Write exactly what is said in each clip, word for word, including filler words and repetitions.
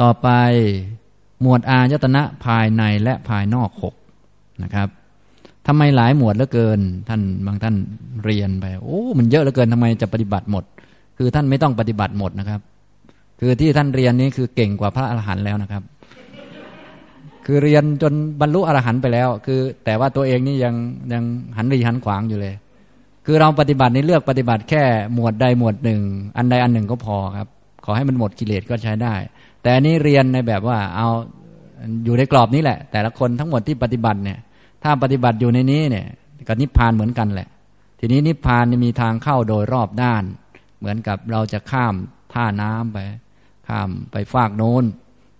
ต่อไปหมวดอายตนะภายในและภายนอกหกนะครับทำไมหลายหมวดเหลือเกินท่านบางท่านเรียนไปโอ้มันเยอะเหลือเกินทำไมจะปฏิบัติหมดคือท่านไม่ต้องปฏิบัติหมดนะครับคือที่ท่านเรียนนี้คือเก่งกว่าพระอรหันต์แล้วนะครับคือเรียนจนบรรลุอรหันต์ไปแล้วคือแต่ว่าตัวเองนี่ยังยังหันรีหันขวางอยู่เลยคือเราปฏิบัตินี่เลือกปฏิบัติแค่หมวดใดหมวดหนึ่งอันใดอันหนึ่งก็พอครับขอให้มันหมดกิเลสก็ใช้ได้แต่อันนี้เรียนในแบบว่าเอาอยู่ในกรอบนี้แหละแต่ละคนทั้งหมดที่ปฏิบัติเนี่ยถ้าปฏิบัติอยู่ในนี้เนี่ยกับนิพพานเหมือนกันแหละทีนี้นิพพานมีทางเข้าโดยรอบด้านเหมือนกับเราจะข้ามท่าน้ำไปข้ามไปฟากโน้น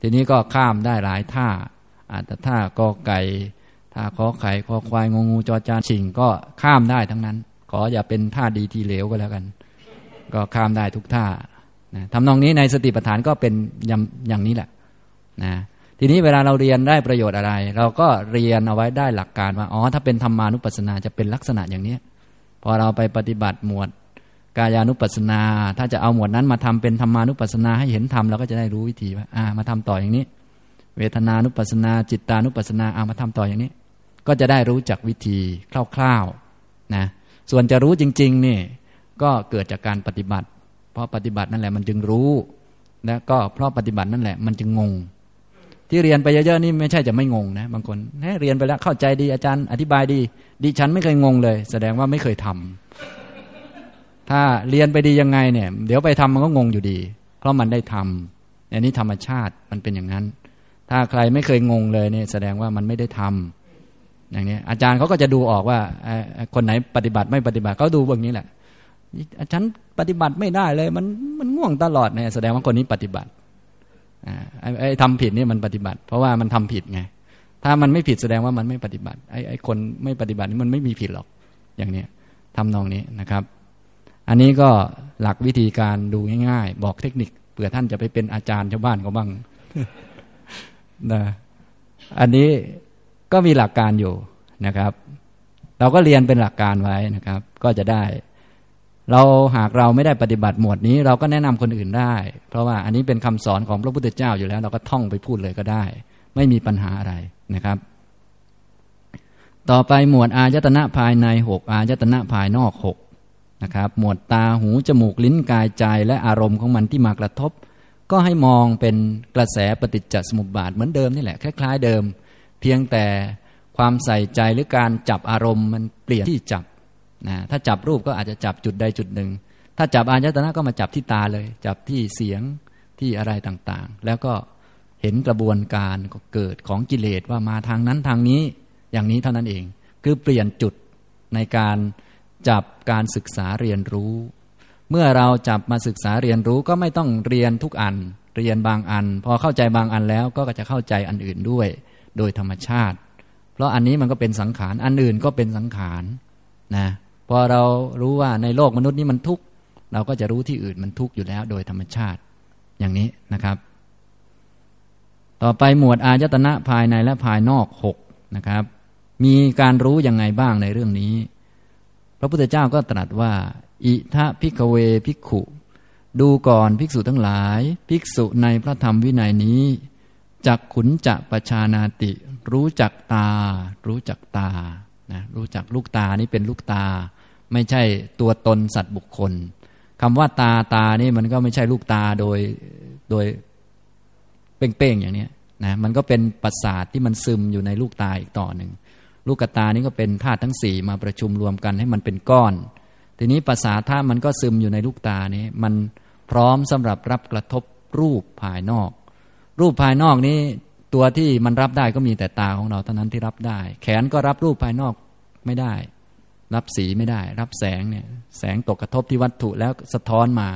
ทีนี้ก็ข้ามได้หลายท่าอาจจะท่ากอไก่ท่าขอไข่คอควายงงูจอจานฉิงก็ข้ามได้ทั้งนั้นขออย่าเป็นท่าดีทีเหลวก็แล้วกันก็ข้ามได้ทุกท่านะทำนองนี้ในสติปัฏฐานก็เป็นอย่างนี้แหละนะทีนี้เวลาเราเรียนได้ประโยชน์อะไรเราก็เรียนเอาไว้ได้หลักการว่าอ๋อถ้าเป็นธรรมานุปัสสนาจะเป็นลักษณะอย่างนี้พอเราไปปฏิบัติหมวดกายานุปัสสนาถ้าจะเอาหมวดนั้นมาทำเป็นธรรมานุปัสสนาให้เห็นธรรมเราก็จะได้รู้วิธีว่าอ่ามาทำต่ออย่างนี้เวทนานุปัสสนาจิตตานุปัสสนาเอามาทำต่ออย่างนี้ก็จะได้รู้จักวิธีคร่าวๆนะส่วนจะรู้จริงๆนี่ก็เกิดจากการปฏิบัติเพราะปฏิบัตินั่นแหละมันจึงรู้และก็เพราะปฏิบัตินั่นแหละมันจึงงงที่เรียนไปเยอะๆนี่ไม่ใช่จะไม่งงนะบางคนเรียนไปแล้วเข้าใจดีอาจารย์อธิบายดีดิฉันไม่เคยงงเลยแสดงว่าไม่เคยทำถ้าเรียนไปดียังไงเนี่ยเดี๋ยวไปทำมันก็งงอยู่ดีเพราะมันได้ทำอันนี้ธรรมชาติมันเป็นอย่างนั้นถ้าใครไม่เคยงงเลยเนี่ยแสดงว่ามันไม่ได้ทำอย่างนี้อาจารย์เขาก็จะดูออกว่าคนไหนปฏิบัติไม่ปฏิบัติเขาดูเบื้องนี้แหละอาจารย์ปฏิบัติไม่ได้เลยมันมันง่วงตลอดเนี่ยแสดงว่าคนนี้ปฏิบัติไอ้ทำผิดนี่มันปฏิบัติเพราะว่ามันทำผิดไงถ้ามันไม่ผิดแสดงว่ามันไม่ปฏิบัติไอ้ไอ้คนไม่ปฏิบัตินี่มันไม่มีผิดหรอกอย่างนี้ทำนองนี้นะครับอันนี้ก็หลักวิธีการดูง่ายๆบอกเทคนิคเผื่อท่านจะไปเป็นอาจารย์ชาวบ้านก็บ้างนะอันนี้ก็มีหลักการอยู่นะครับเราก็เรียนเป็นหลักการไว้นะครับก็จะได้เราหากเราไม่ได้ปฏิบัติหมวดนี้เราก็แนะนำคนอื่นได้เพราะว่าอันนี้เป็นคำสอนของพระพุทธเจ้าอยู่แล้วเราก็ท่องไปพูดเลยก็ได้ไม่มีปัญหาอะไรนะครับต่อไปหมวดอายตนะภายในหกอายตนะภายนอกหกนะครับหมวดตาหูจมูกลิ้นกายใจและอารมณ์ของมันที่มากระทบก็ให้มองเป็นกระแสปฏิจจสมุปบาทเหมือนเดิมนี่แหละคล้ายๆเดิมเพียงแต่ความใส่ใจหรือการจับอารมณ์มันเปลี่ยนที่จับนะถ้าจับรูปก็อาจจะจับจุดใดจุดหนึ่งถ้าจับอายตนะก็มาจับที่ตาเลยจับที่เสียงที่อะไรต่างๆแล้วก็เห็นกระบวนการเกิดของกิเลสว่ามาทางนั้นทางนี้อย่างนี้เท่านั้นเองคือเปลี่ยนจุดในการจับการศึกษาเรียนรู้เมื่อเราจับมาศึกษาเรียนรู้ก็ไม่ต้องเรียนทุกอันเรียนบางอันพอเข้าใจบางอันแล้วก็จะเข้าใจอันอื่นด้วยโดยธรรมชาติเพราะอันนี้มันก็เป็นสังขารอันอื่นก็เป็นสังขารนะพอเรารู้ว่าในโลกมนุษย์นี้มันทุกข์เราก็จะรู้ที่อื่นมันทุกข์อยู่แล้วโดยธรรมชาติอย่างนี้นะครับต่อไปหมวดอายตนะภายในและภายนอกหกนะครับมีการรู้ยังไงบ้างในเรื่องนี้พระพุทธเจ้าก็ตรัสว่าอิทะภิกขเวภิกขุดูก่อนภิกษุทั้งหลายภิกษุในพระธรรมวินัยนี้จักขุนจะปชานาติรู้จักตารู้จักตานะรู้จักลูกตานี่เป็นลูกตาไม่ใช่ตัวตนสัตว์บุคคลคำว่าตาตานี่มันก็ไม่ใช่ลูกตาโดยโดยเป้งๆอย่างนี้นะมันก็เป็นประสาทที่มันซึมอยู่ในลูกตาอีกต่อหนึ่งลูกตานี่ก็เป็นธาตุทั้งสี่มาประชุมรวมกันให้มันเป็นก้อนทีนี้ประสาทธาตุมันก็ซึมอยู่ในลูกตานี้มันพร้อมสำหรับรับกระทบรูปภายนอกรูปภายนอกนี้ตัวที่มันรับได้ก็มีแต่ตาของเราเท่านั้นที่รับได้แขนก็รับรูปภายนอกไม่ได้รับสีไม่ได้รับแสงเนี่ยแสงตกกระทบที่วัตถุแล้วสะท้อนมา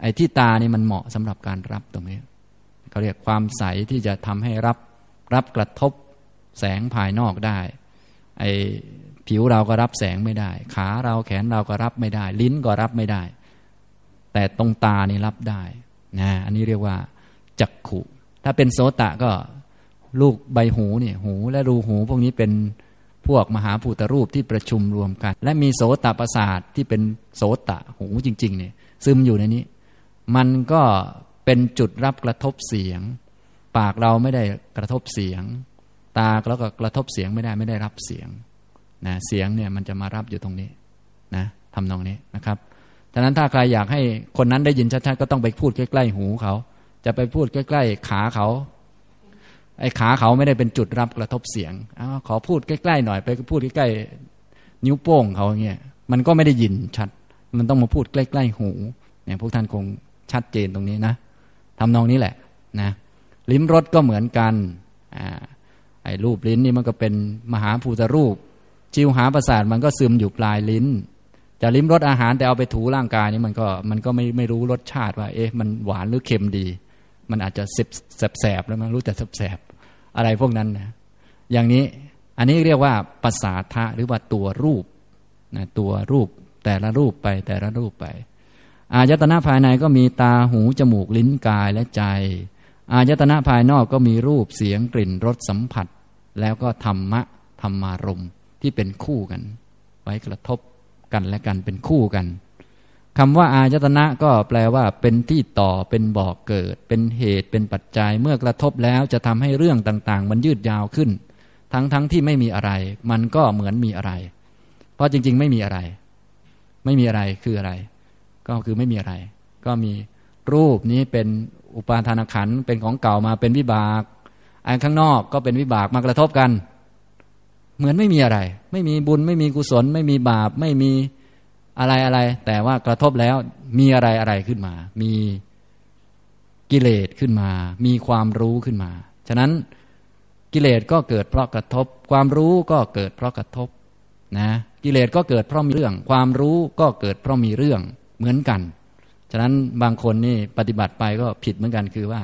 ไอ้ที่ตานี่มันเหมาะสำหรับการรับตรงนี้เขาเรียกความใสที่จะทำให้รับรับกระทบแสงภายนอกได้ไอ้ผิวเราก็รับแสงไม่ได้ขาเราแขนเราก็รับไม่ได้ลิ้นก็รับไม่ได้แต่ตรงตานี่รับได้นะอันนี้เรียกว่าจักขุถ้าเป็นโสตะก็ลูกใบหูเนี่ยหูและรูหูพวกนี้เป็นพวกมหาภูตรูปที่ประชุมรวมกันและมีโสตประสาทที่เป็นโสตะหูจริงๆเนี่ยซึมอยู่ในนี้มันก็เป็นจุดรับกระทบเสียง ปากเราไม่ได้กระทบเสียงตาแล้วก็กระทบเสียงไม่ได้ไม่ได้รับเสียงนะเสียงเนี่ยมันจะมารับอยู่ตรงนี้นะทำนองนี้นะครับฉะนั้นถ้าใครอยากให้คนนั้นได้ยินชัดๆก็ต้องไปพูดใกล้ๆหูเขาจะไปพูดใกล้ๆขาเขาไอ้ขาเขาไม่ได้เป็นจุดรับกระทบเสียงอ้าวขอพูดใกล้ๆหน่อยไปพูดใกล้ๆนิ้วโป้งเขาเงี้ยมันก็ไม่ได้ยินชัดมันต้องมาพูดใกล้ๆหูเนี่ยพวกท่านคงชัดเจนตรงนี้นะทำนองนี้แหละนะลิ้มรสก็เหมือนกันอ่าไอ้รูปลิ้นนี่มันก็เป็นมหาภูตรูปชิวหาประสาทมันก็ซึมอยู่ปลายลิ้นจะลิ้มรสอาหารแต่เอาไปถูร่างกายนี่มันก็มันก็ไม่ไม่รู้รสชาติว่าเอ๊ะมันหวานหรือเค็มดีมันอาจจะแสบๆแล้วมันรู้แต่แสบๆอะไรพวกนั้นนะอย่างนี้อันนี้เรียกว่าประสาทะหรือว่าตัวรูปนะตัวรูปแต่ละรูปไปแต่ละรูปไปอายตนะภายในก็มีตาหูจมูกลิ้นกายและใจอายตนะภายนอกก็มีรูปเสียงกลิ่นรสสัมผัสแล้วก็ธรรมะธรรมารมณ์ที่เป็นคู่กันไว้กระทบกันและกันเป็นคู่กันคำว่าอายตนะก็แปลว่าเป็นที่ต่อเป็นบ่อเกิดเป็นเหตุเป็นปัจจัยเมื่อกระทบแล้วจะทำให้เรื่องต่างๆมันยืดยาวขึ้นทั้งๆ ท, ที่ไม่มีอะไรมันก็เหมือนมีอะไรเพราะจริงๆไม่มีอะไรไม่มีอะไรคืออะไรก็คือไม่มีอะไรก็มีรูปนี้เป็นอุปาทานขันธ์เป็นของเก่ามาเป็นวิบากอันข้างนอกก็เป็นวิบากมากระทบกันเหมือนไม่มีอะไรไม่มีบุญไม่มีกุศลไม่มีบาปไม่มีอะไรอะไรแต่ว่ากระทบแล้วมีอะไรอะไรขึ้นมามีกิเลสขึ้นมามีความรู้ขึ้นมาฉะนั้นกิเลสก็เกิดเพราะกระทบความรู้ก็เกิดเพราะกระทบนะกิเลสก็เกิดเพราะมีเรื่องความรู้ก็เกิดเพราะมีเรื่องเหมือนกันฉะนั้นบางคนนี่ปฏิบัติไปก็ผิดเหมือนกันคือว่า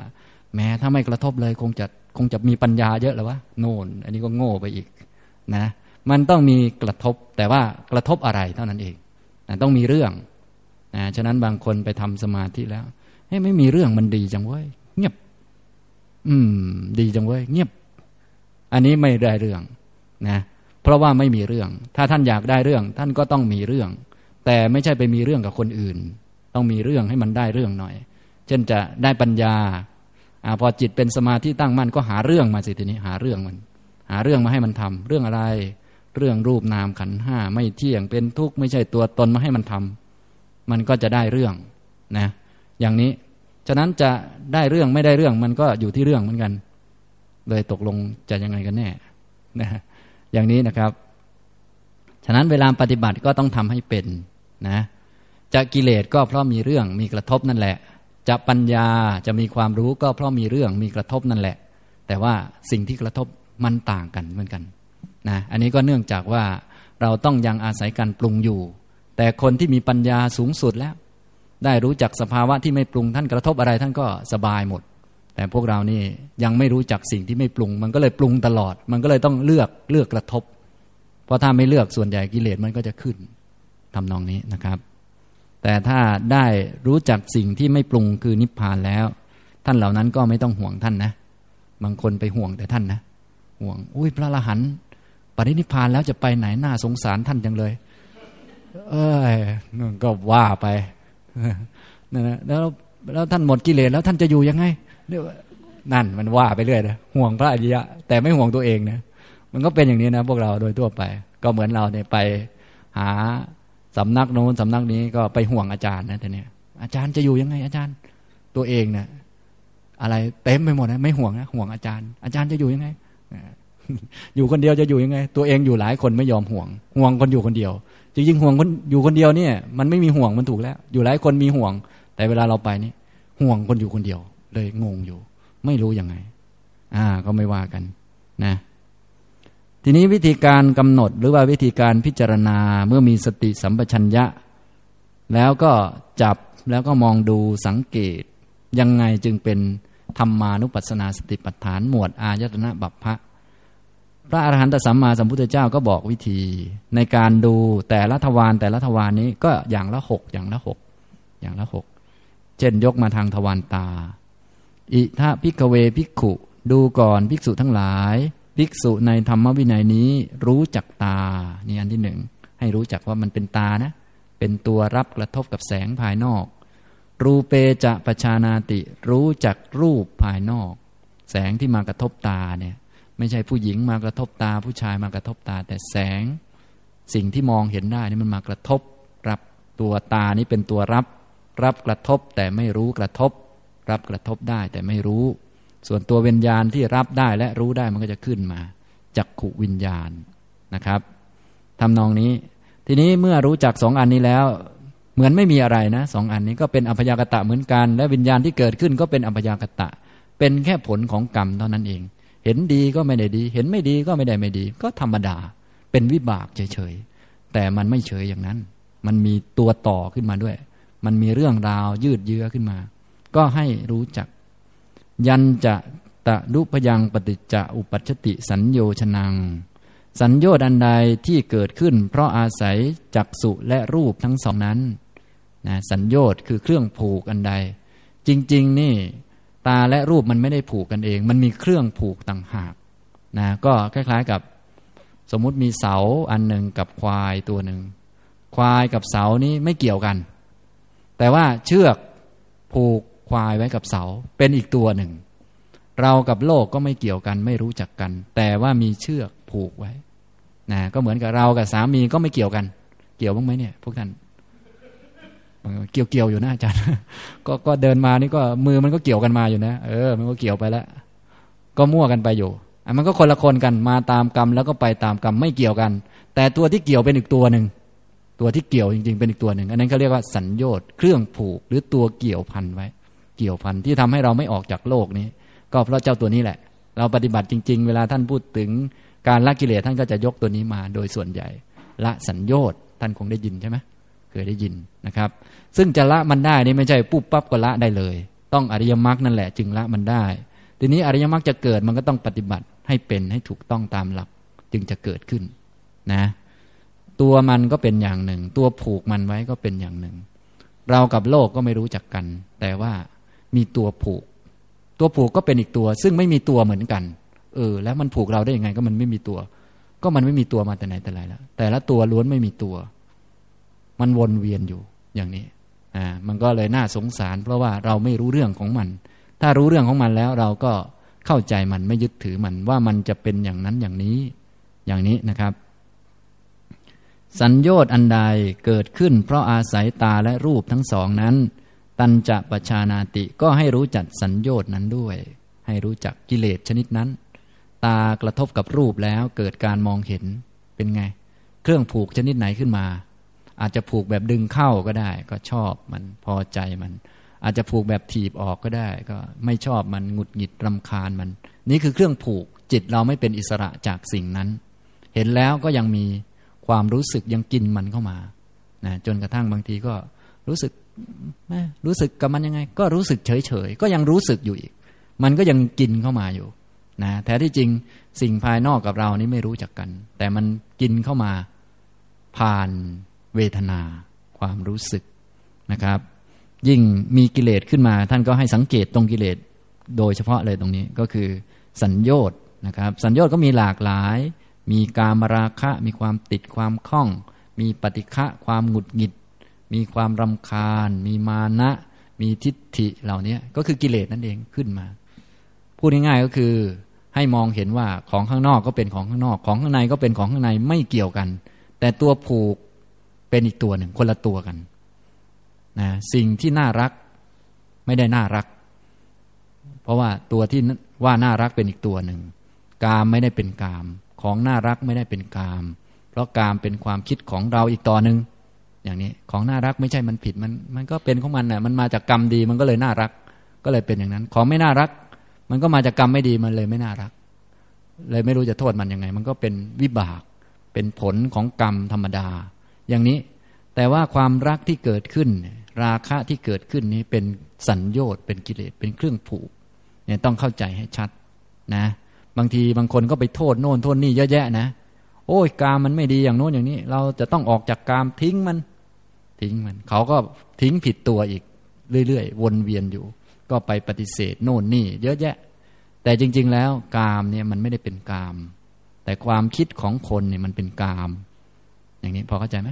แม้ถ้าไม่กระทบเลยคงจะคงจะมีปัญญาเยอะแล้ววะโน่นอันนี้ก็โง่ไปอีกนะมันต้องมีกระทบแต่ว่ากระทบอะไรเท่านั้นเองนะต้องมีเรื่องนะฉะนั้นบางคนไปทำสมาธิแล้วเฮ้ยไม่มีเรื่องมันดีจังเว้ยเงียบอืมดีจังเว้ยเงียบอันนี้ไม่ได้เรื่องนะเพราะว่าไม่มีเรื่องถ้าท่านอยากได้เรื่องท่านก็ต้องมีเรื่องแต่ไม่ใช่ไปมีเรื่องกับคนอื่นต้องมีเรื่องให้มันได้เรื่องหน่อยเช่นจะได้ปัญญาอ่าพอจิตเป็นสมาธิตั้งมั่นก็หาเรื่องมาสิทีนี้หาเรื่องมันหาเรื่องมาให้มันทำเรื่องอะไรเรื่องรูปนามขันธ์ห้าไม่เที่ยงเป็นทุกข์ไม่ใช่ตัวตนมาให้มันทำมันก็จะได้เรื่องนะอย่างนี้ฉะนั้นจะได้เรื่องไม่ได้เรื่องมันก็อยู่ที่เรื่องเหมือนกันเลยตกลงจะยังไงกันแน่นะอย่างนี้นะครับฉะนั้นเวลาปฏิบัติก็ต้องทำให้เป็นนะจะกิเลสก็เพราะมีเรื่องมีกระทบนั่นแหละจะปัญญาจะมีความรู้ก็เพราะมีเรื่องมีกระทบนั่นแหละแต่ว่าสิ่งที่กระทบมันต่างกันเหมือนกันนะอันนี้ก็เนื่องจากว่าเราต้องยังอาศัยการปรุงอยู่แต่คนที่มีปัญญาสูงสุดแล้วได้รู้จักสภาวะที่ไม่ปรุงท่านกระทบอะไรท่านก็สบายหมดแต่พวกเรานี่ยังไม่รู้จักสิ่งที่ไม่ปรุงมันก็เลยปรุงตลอดมันก็เลยต้องเลือกเลือกกระทบเพราะถ้าไม่เลือกส่วนใหญ่กิเลสมันก็จะขึ้นทำนองนี้นะครับแต่ถ้าได้รู้จักสิ่งที่ไม่ปรุงคือนิพพานแล้วท่านเหล่านั้นก็ไม่ต้องห่วงท่านนะบางคนไปห่วงแต่ท่านนะห่วงอุ้ยพระอรหันต์ปรินิพพานแล้วจะไปไหนน่าสงสารท่านจังเลยเอ้ยนั่นก็ว่าไปนั่นนะแล้วแล้วท่านหมดกิเลสแล้วท่านจะอยู่ยังไงนั่นมันว่าไปเรื่อยนะห่วงพระอริยะแต่ไม่ห่วงตัวเองนะมันก็เป็นอย่างนี้นะพวกเราโดยทั่วไปก็เหมือนเราเนี่ยไปหาสำนักโน้นสำนักนี้ก็ไปห่วงอาจารย์นะทีนี้อาจารย์จะอยู่ยังไงอาจารย์ตัวเองนะอะไรเต็มไปหมดนะไม่ห่วงนะห่วงอาจารย์อาจารย์จะอยู่ยังไงอยู่คนเดียวจะอยู่ยังไงตัวเองอยู่หลายคนไม่ยอมห่วงห่วงคนอยู่คนเดียวจริงๆห่วงคนอยู่คนเดียวเนี่ยมันไม่มีห่วงมันถูกแล้วอยู่หลายคนมีห่วงแต่เวลาเราไปนี่ห่วงคนอยู่คนเดียวเลยงงอยู่ไม่รู้ยังไงอ่าก็ไม่ว่ากันนะทีนี้วิธีการกำหนดหรือว่าวิธีการพิจารณาเมื่อมีสติสัมปชัญญะแล้วก็จับแล้วก็มองดูสังเกตยังไงจึงเป็นธรรมานุปัสสนาสติปัฏฐานหมวดอายตนะบัพพะพระอรหันตสัมมาสัมพุทธเจ้าก็บอกวิธีในการดูแต่ละทวารแต่ละทวารนี้ก็อย่างละหกอย่างละหกอย่างละหกเช่นยกมาทางทวารตาอิทะภิกขเวภิกขุดูก่อนภิกษุทั้งหลายภิกษุในธรรมวินัยนี้รู้จักตานี่อันที่หนึ่งให้รู้จักว่ามันเป็นตานะเป็นตัวรับกระทบกับแสงภายนอกรูเปจะปชานาติรู้จักรูปภายนอก แสงที่มากระทบตาเนี่ยไม่ใช่ผู้หญิงมากระทบตาผู้ชายมากระทบตาแต่แสงสิ่งที่มองเห็นได้นี่มันมากระทบรับตัวตานี้เป็นตัวรับรับกระทบแต่ไม่รู้กระทบรับกระทบได้แต่ไม่รู้ส่วนตัววิญญาณที่รับได้และรู้ได้มันก็จะขึ้นมาจักขุวิญญาณนะครับทำนองนี้ทีนี้เมื่อรู้จักสองอันนี้แล้วเหมือนไม่มีอะไรนะสองอันนี้ก็เป็นอัพยากตะเหมือนกันและวิญญาณที่เกิดขึ้นก็เป็นอัพยากตะเป็นแค่ผลของกรรมเท่านั้นเองเห็นดีก็ไม่ได้ดีเห็นไม่ดีก็ไม่ได้ไม่ดีก็ธรรมดาเป็นวิบากเฉยๆแต่มันไม่เฉยอย่างนั้นมันมีตัวต่อขึ้นมาด้วยมันมีเรื่องราวยืดเยื้อขึ้นมาก็ให้รู้จักยันจะตะลุพยังปฏิจจอุปัชชติสัญโยชนังสัญโยชน์อันใดที่เกิดขึ้นเพราะอาศัยจักษุและรูปทั้งสองนั้นนะสัญโยชน์คือเครื่องผูกอันใดจริงๆนี่ตาและรูปมันไม่ได้ผูกกันเองมันมีเครื่องผูกต่างหากนะก็คล้ายๆกับสมมุติมีเสาอันหนึ่งกับควายตัวหนึ่งควายกับเสานี้ไม่เกี่ยวกันแต่ว่าเชือกผูกควายไว้กับเสาเป็นอีกตัวหนึ่งเรากับโลกก็ไม่เกี่ยวกันไม่รู้จักกันแต่ว่ามีเชือกผูกไว้นะก็เหมือนกับเรากับสามีก็ไม่เกี่ยวกันเกี่ยวบ้างไหมเนี่ยพวกท่านเกี่ยวเกี่ยวอยู่นะอาจารย์ก็ก็เดินมานี่ก็มือมันก็เกี่ยวกันมาอยู่นะเออมันก็เกี่ยวไปแล้วก็มั่วกันไปอยู่อ่ะมันก็คนละคนกันมาตามกรรมแล้วก็ไปตามกรรมไม่เกี่ยวกันแต่ตัวที่เกี่ยวเป็นอีกตัวนึงตัวที่เกี่ยวจริงๆเป็นอีกตัวนึงอันนั้นเขาเรียกว่าสัญโยชน์เครื่องผูกหรือตัวเกี่ยวพันไว้เกี่ยวพันที่ทำให้เราไม่ออกจากโลกนี้ก็เพราะเจ้าตัวนี้แหละเราปฏิบัติจริงๆเวลาท่านพูดถึงการละกิเลสท่านก็จะยกตัวนี้มาโดยส่วนใหญ่ละสัญโยชน์ท่านคงได้ยินใช่ไหมเคยได้ยินนะครับซึ่งจะละมันได้นี่ไม่ใช่ปุ๊บปั๊บก็ละได้เลยต้องอริยมรรคนั่นแหละจึงละมันได้ทีนี้อริยมรรคจะเกิดมันก็ต้องปฏิบัติให้เป็นให้ถูกต้องตามหลักจึงจะเกิดขึ้นนะตัวมันก็เป็นอย่างหนึ่งตัวผูกมันไว้ก็เป็นอย่างหนึ่งเรากับโลกก็ไม่รู้จักกันแต่ว่ามีตัวผูกตัวผูกก็เป็นอีกตัวซึ่งไม่มีตัวเหมือนกันเออแล้วมันผูกเราได้ยังไงก็มันไม่มีตัวก็มันไม่มีตัวมาแต่ไหนแต่ไรแล้วแต่ละตัวล้วนไม่มีตัวมันวนเวียนอยู่อย่างนี้อ่ามันก็เลยน่าสงสารเพราะว่าเราไม่รู้เรื่องของมันถ้ารู้เรื่องของมันแล้วเราก็เข้าใจมันไม่ยึดถือมันว่ามันจะเป็นอย่างนั้นอย่างนี้อย่างนี้นะครับสัญโยชน์อันใดเกิดขึ้นเพราะอาศัยตาและรูปทั้งสองนั้นตัญจะปชานาติก็ให้รู้จักสัญโยชน์นั้นด้วยให้รู้จักกิเลสชนิดนั้นตากระทบกับรูปแล้วเกิดการมองเห็นเป็นไงเครื่องผูกชนิดไหนขึ้นมาอาจจะผูกแบบดึงเข้าก็ได้ก็ชอบมันพอใจมันอาจจะผูกแบบถีบออกก็ได้ก็ไม่ชอบมันหงุดหงิดรำคาญมันนี่คือเครื่องผูกจิตเราไม่เป็นอิสระจากสิ่งนั้นเห็นแล้วก็ยังมีความรู้สึกยังกินมันเข้ามานะจนกระทั่งบางทีก็รู้สึกรู้สึกกับมันยังไงก็รู้สึกเฉยๆก็ยังรู้สึกอยู่อีกมันก็ยังกินเข้ามาอยู่นะแท้ที่จริงสิ่งภายนอกกับเรานี่ไม่รู้จักกันแต่มันกินเข้ามาผ่านเวทนาความรู้สึกนะครับยิ่งมีกิเลสขึ้นมาท่านก็ให้สังเกตตรงกิเลสโดยเฉพาะเลยตรงนี้ก็คือสัญโยชน์นะครับสัญโยชน์ก็มีหลากหลายมีกามราคะมีความติดความคล้องมีปฏิฆะความหงุดหงิดมีความรำคาญมีมานะมีทิฏฐิเหล่านี้ก็คือกิเลสนั่นเองขึ้นมาพูดง่ายๆก็คือให้มองเห็นว่าของข้างนอกก็เป็นของข้างนอกของข้างในก็เป็นของข้างในไม่เกี่ยวกันแต่ตัวผูกเป็นอีกตัวหนึ่งคนละตัวกันนะสิ่งที่น่ารักไม่ได้น่ารักเพราะว่าตัวที่ว่าน่ารักเป็นอีกตัวหนึ่งกามไม่ได้เป็นกามของน่ารักไม่ได้เป็นกามเพราะกามเป็นความคิดของเราอีกตัวหนึ่งอย่างนี้ของน่ารักไม่ใช่มันผิดมันมันก็เป็นของมันน่ะมันมาจากกรรมดีมันก็เลยน่ารักก็เลยเป็นอย่างนั้นของไม่น่ารักมันก็มาจากกรรมไม่ดีมันเลยไม่น่ารักเลยไม่รู้จะโทษมันยังไงมันก็เป็นวิบากเป็นผลของกรรมธรรมดาอย่างนี้แต่ว่าความรักที่เกิดขึ้นราคะที่เกิดขึ้นนี้เป็นสัญโยชน์เป็นกิเลสเป็นเครื่องผูกเนี่ยต้องเข้าใจให้ชัดนะบางทีบางคนก็ไปโทษโน่นโทษนี่เยอะแยะนะโอ้ยกามมันไม่ดีอย่างโน้นอย่างนี้เราจะต้องออกจากกามทิ้งมันทิ้งมันเขาก็ทิ้งผิดตัวอีกเรื่อยๆวนเวียนอยู่ก็ไปปฏิเสธโน่นนี่เยอะแยะแต่จริงๆแล้วกามเนี่ยมันไม่ได้เป็นกามแต่ความคิดของคนเนี่ยมันเป็นกามอย่างนี้พอเข้าใจไหม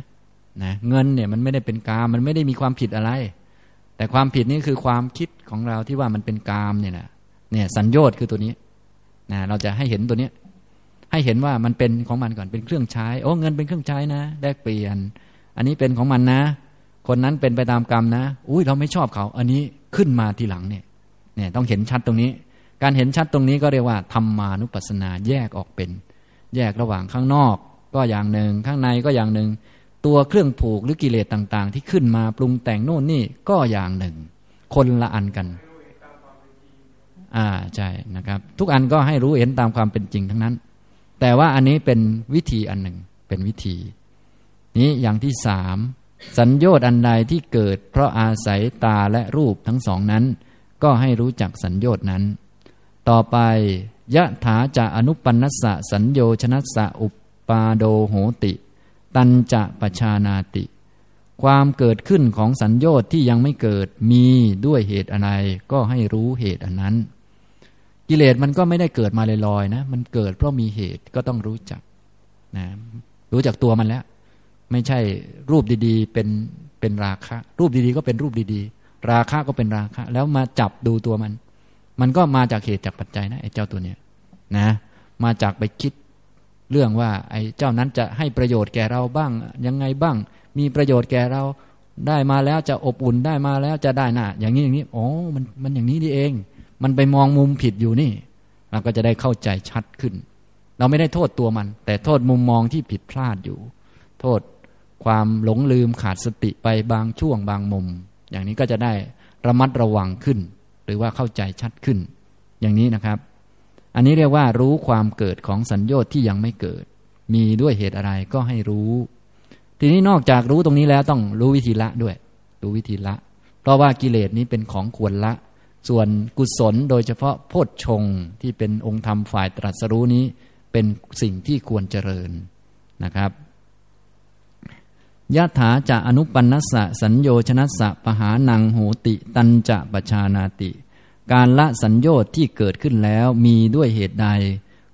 นะเงินเนี่ยมันไม่ได้เป็นกามมันไม่ได้มีความผิดอะไรแต่ความผิดนี่คือความคิดของเราที่ว่ามันเป็นกามเนี่ยแหละ เนี่ยสัญโยชน์คือตัวนี้นะเราจะให้เห็นตัวนี้ให้เห็นว่ามันเป็นของมันก่อนเป็นเครื่องใช้โอ้เงินเป็นเครื่องใช้นะแลกเปลี่ยนอันนี้เป็นของมันนะคนนั้นเป็นไปตามกรรมนะอุ้ยเราไม่ชอบเขาอันนี้ขึ้นมาทีหลังเนี่ยเนี่ยต้องเห็นชัดตรงนี้การเห็นชัดตรงนี้ก็เรียกว่าธรรมานุปัสสนาแยกออกเป็นแยกระหว่างข้างนอกก็อย่างหนึ่งข้างในก็อย่างหนึ่งตัวเครื่องผูกหรือกิเลสต่างๆที่ขึ้นมาปรุงแต่งโน่นนี่ก็อย่างหนึ่งคนละอันกันอ่าใช่นะครับทุกอันก็ให้รู้เห็นตามความเป็นจริงทั้งนั้นแต่ว่าอันนี้เป็นวิธีอันหนึ่งเป็นวิธีนี้อย่างที่สามสัญโยชน์อันใดที่เกิดเพราะอาศัยตาและรูปทั้งสองนั้นก็ให้รู้จักสัญโยชน์นั้นต่อไปยะถาจะอนุปปันนัสสะสัญโยชนัสสะอุปปาโดโหติตัญจะปชานาติความเกิดขึ้นของสัญโยชน์ที่ยังไม่เกิดมีด้วยเหตุอะไรก็ให้รู้เหตุอันนั้นกิเลสมันก็ไม่ได้เกิดมาลอยๆนะมันเกิดเพราะมีเหตุก็ต้องรู้จักนะรู้จักตัวมันแล้วไม่ใช่รูปดีๆเป็นเป็นราคะรูปดีๆก็เป็นรูปดีๆราคะก็เป็นราคะแล้วมาจับดูตัวมันมันก็มาจากเหตุจากปัจจัยนะไอ้เจ้าตัวเนี้ยนะมาจากไปคิดเรื่องว่าไอ้เจ้านั้นจะให้ประโยชน์แก่เราบ้างยังไงบ้างมีประโยชน์แก่เราได้มาแล้วจะอบอุ่นได้มาแล้วจะได้น่ะอย่างนี้อย่างนี้อ๋อมันมันอย่างนี้นี่เองมันไปมองมุมผิดอยู่นี่เราก็จะได้เข้าใจชัดขึ้นเราไม่ได้โทษตัวมันแต่โทษมุมมองที่ผิดพลาดอยู่โทษความหลงลืมขาดสติไปบางช่วงบางมุมอย่างนี้ก็จะได้ระมัดระวังขึ้นหรือว่าเข้าใจชัดขึ้นอย่างนี้นะครับอันนี้เรียกว่ารู้ความเกิดของสัญโยชน์ที่ยังไม่เกิดมีด้วยเหตุอะไรก็ให้รู้ทีนี้นอกจากรู้ตรงนี้แล้วต้องรู้วิธีละด้วยรู้วิธีละเพราะว่ากิเลสนี้เป็นของควรละส่วนกุศลโดยเฉพาะโพชฌงค์ที่เป็นองค์ธรรมฝ่ายตรัสรู้นี้เป็นสิ่งที่ควรเจริญนะครับยะถาจะอนุปปันนัสสะสัญโยชนัสสะปหานังโหติตัญจะปชานาติการละสัญโยชน์ที่เกิดขึ้นแล้วมีด้วยเหตุใด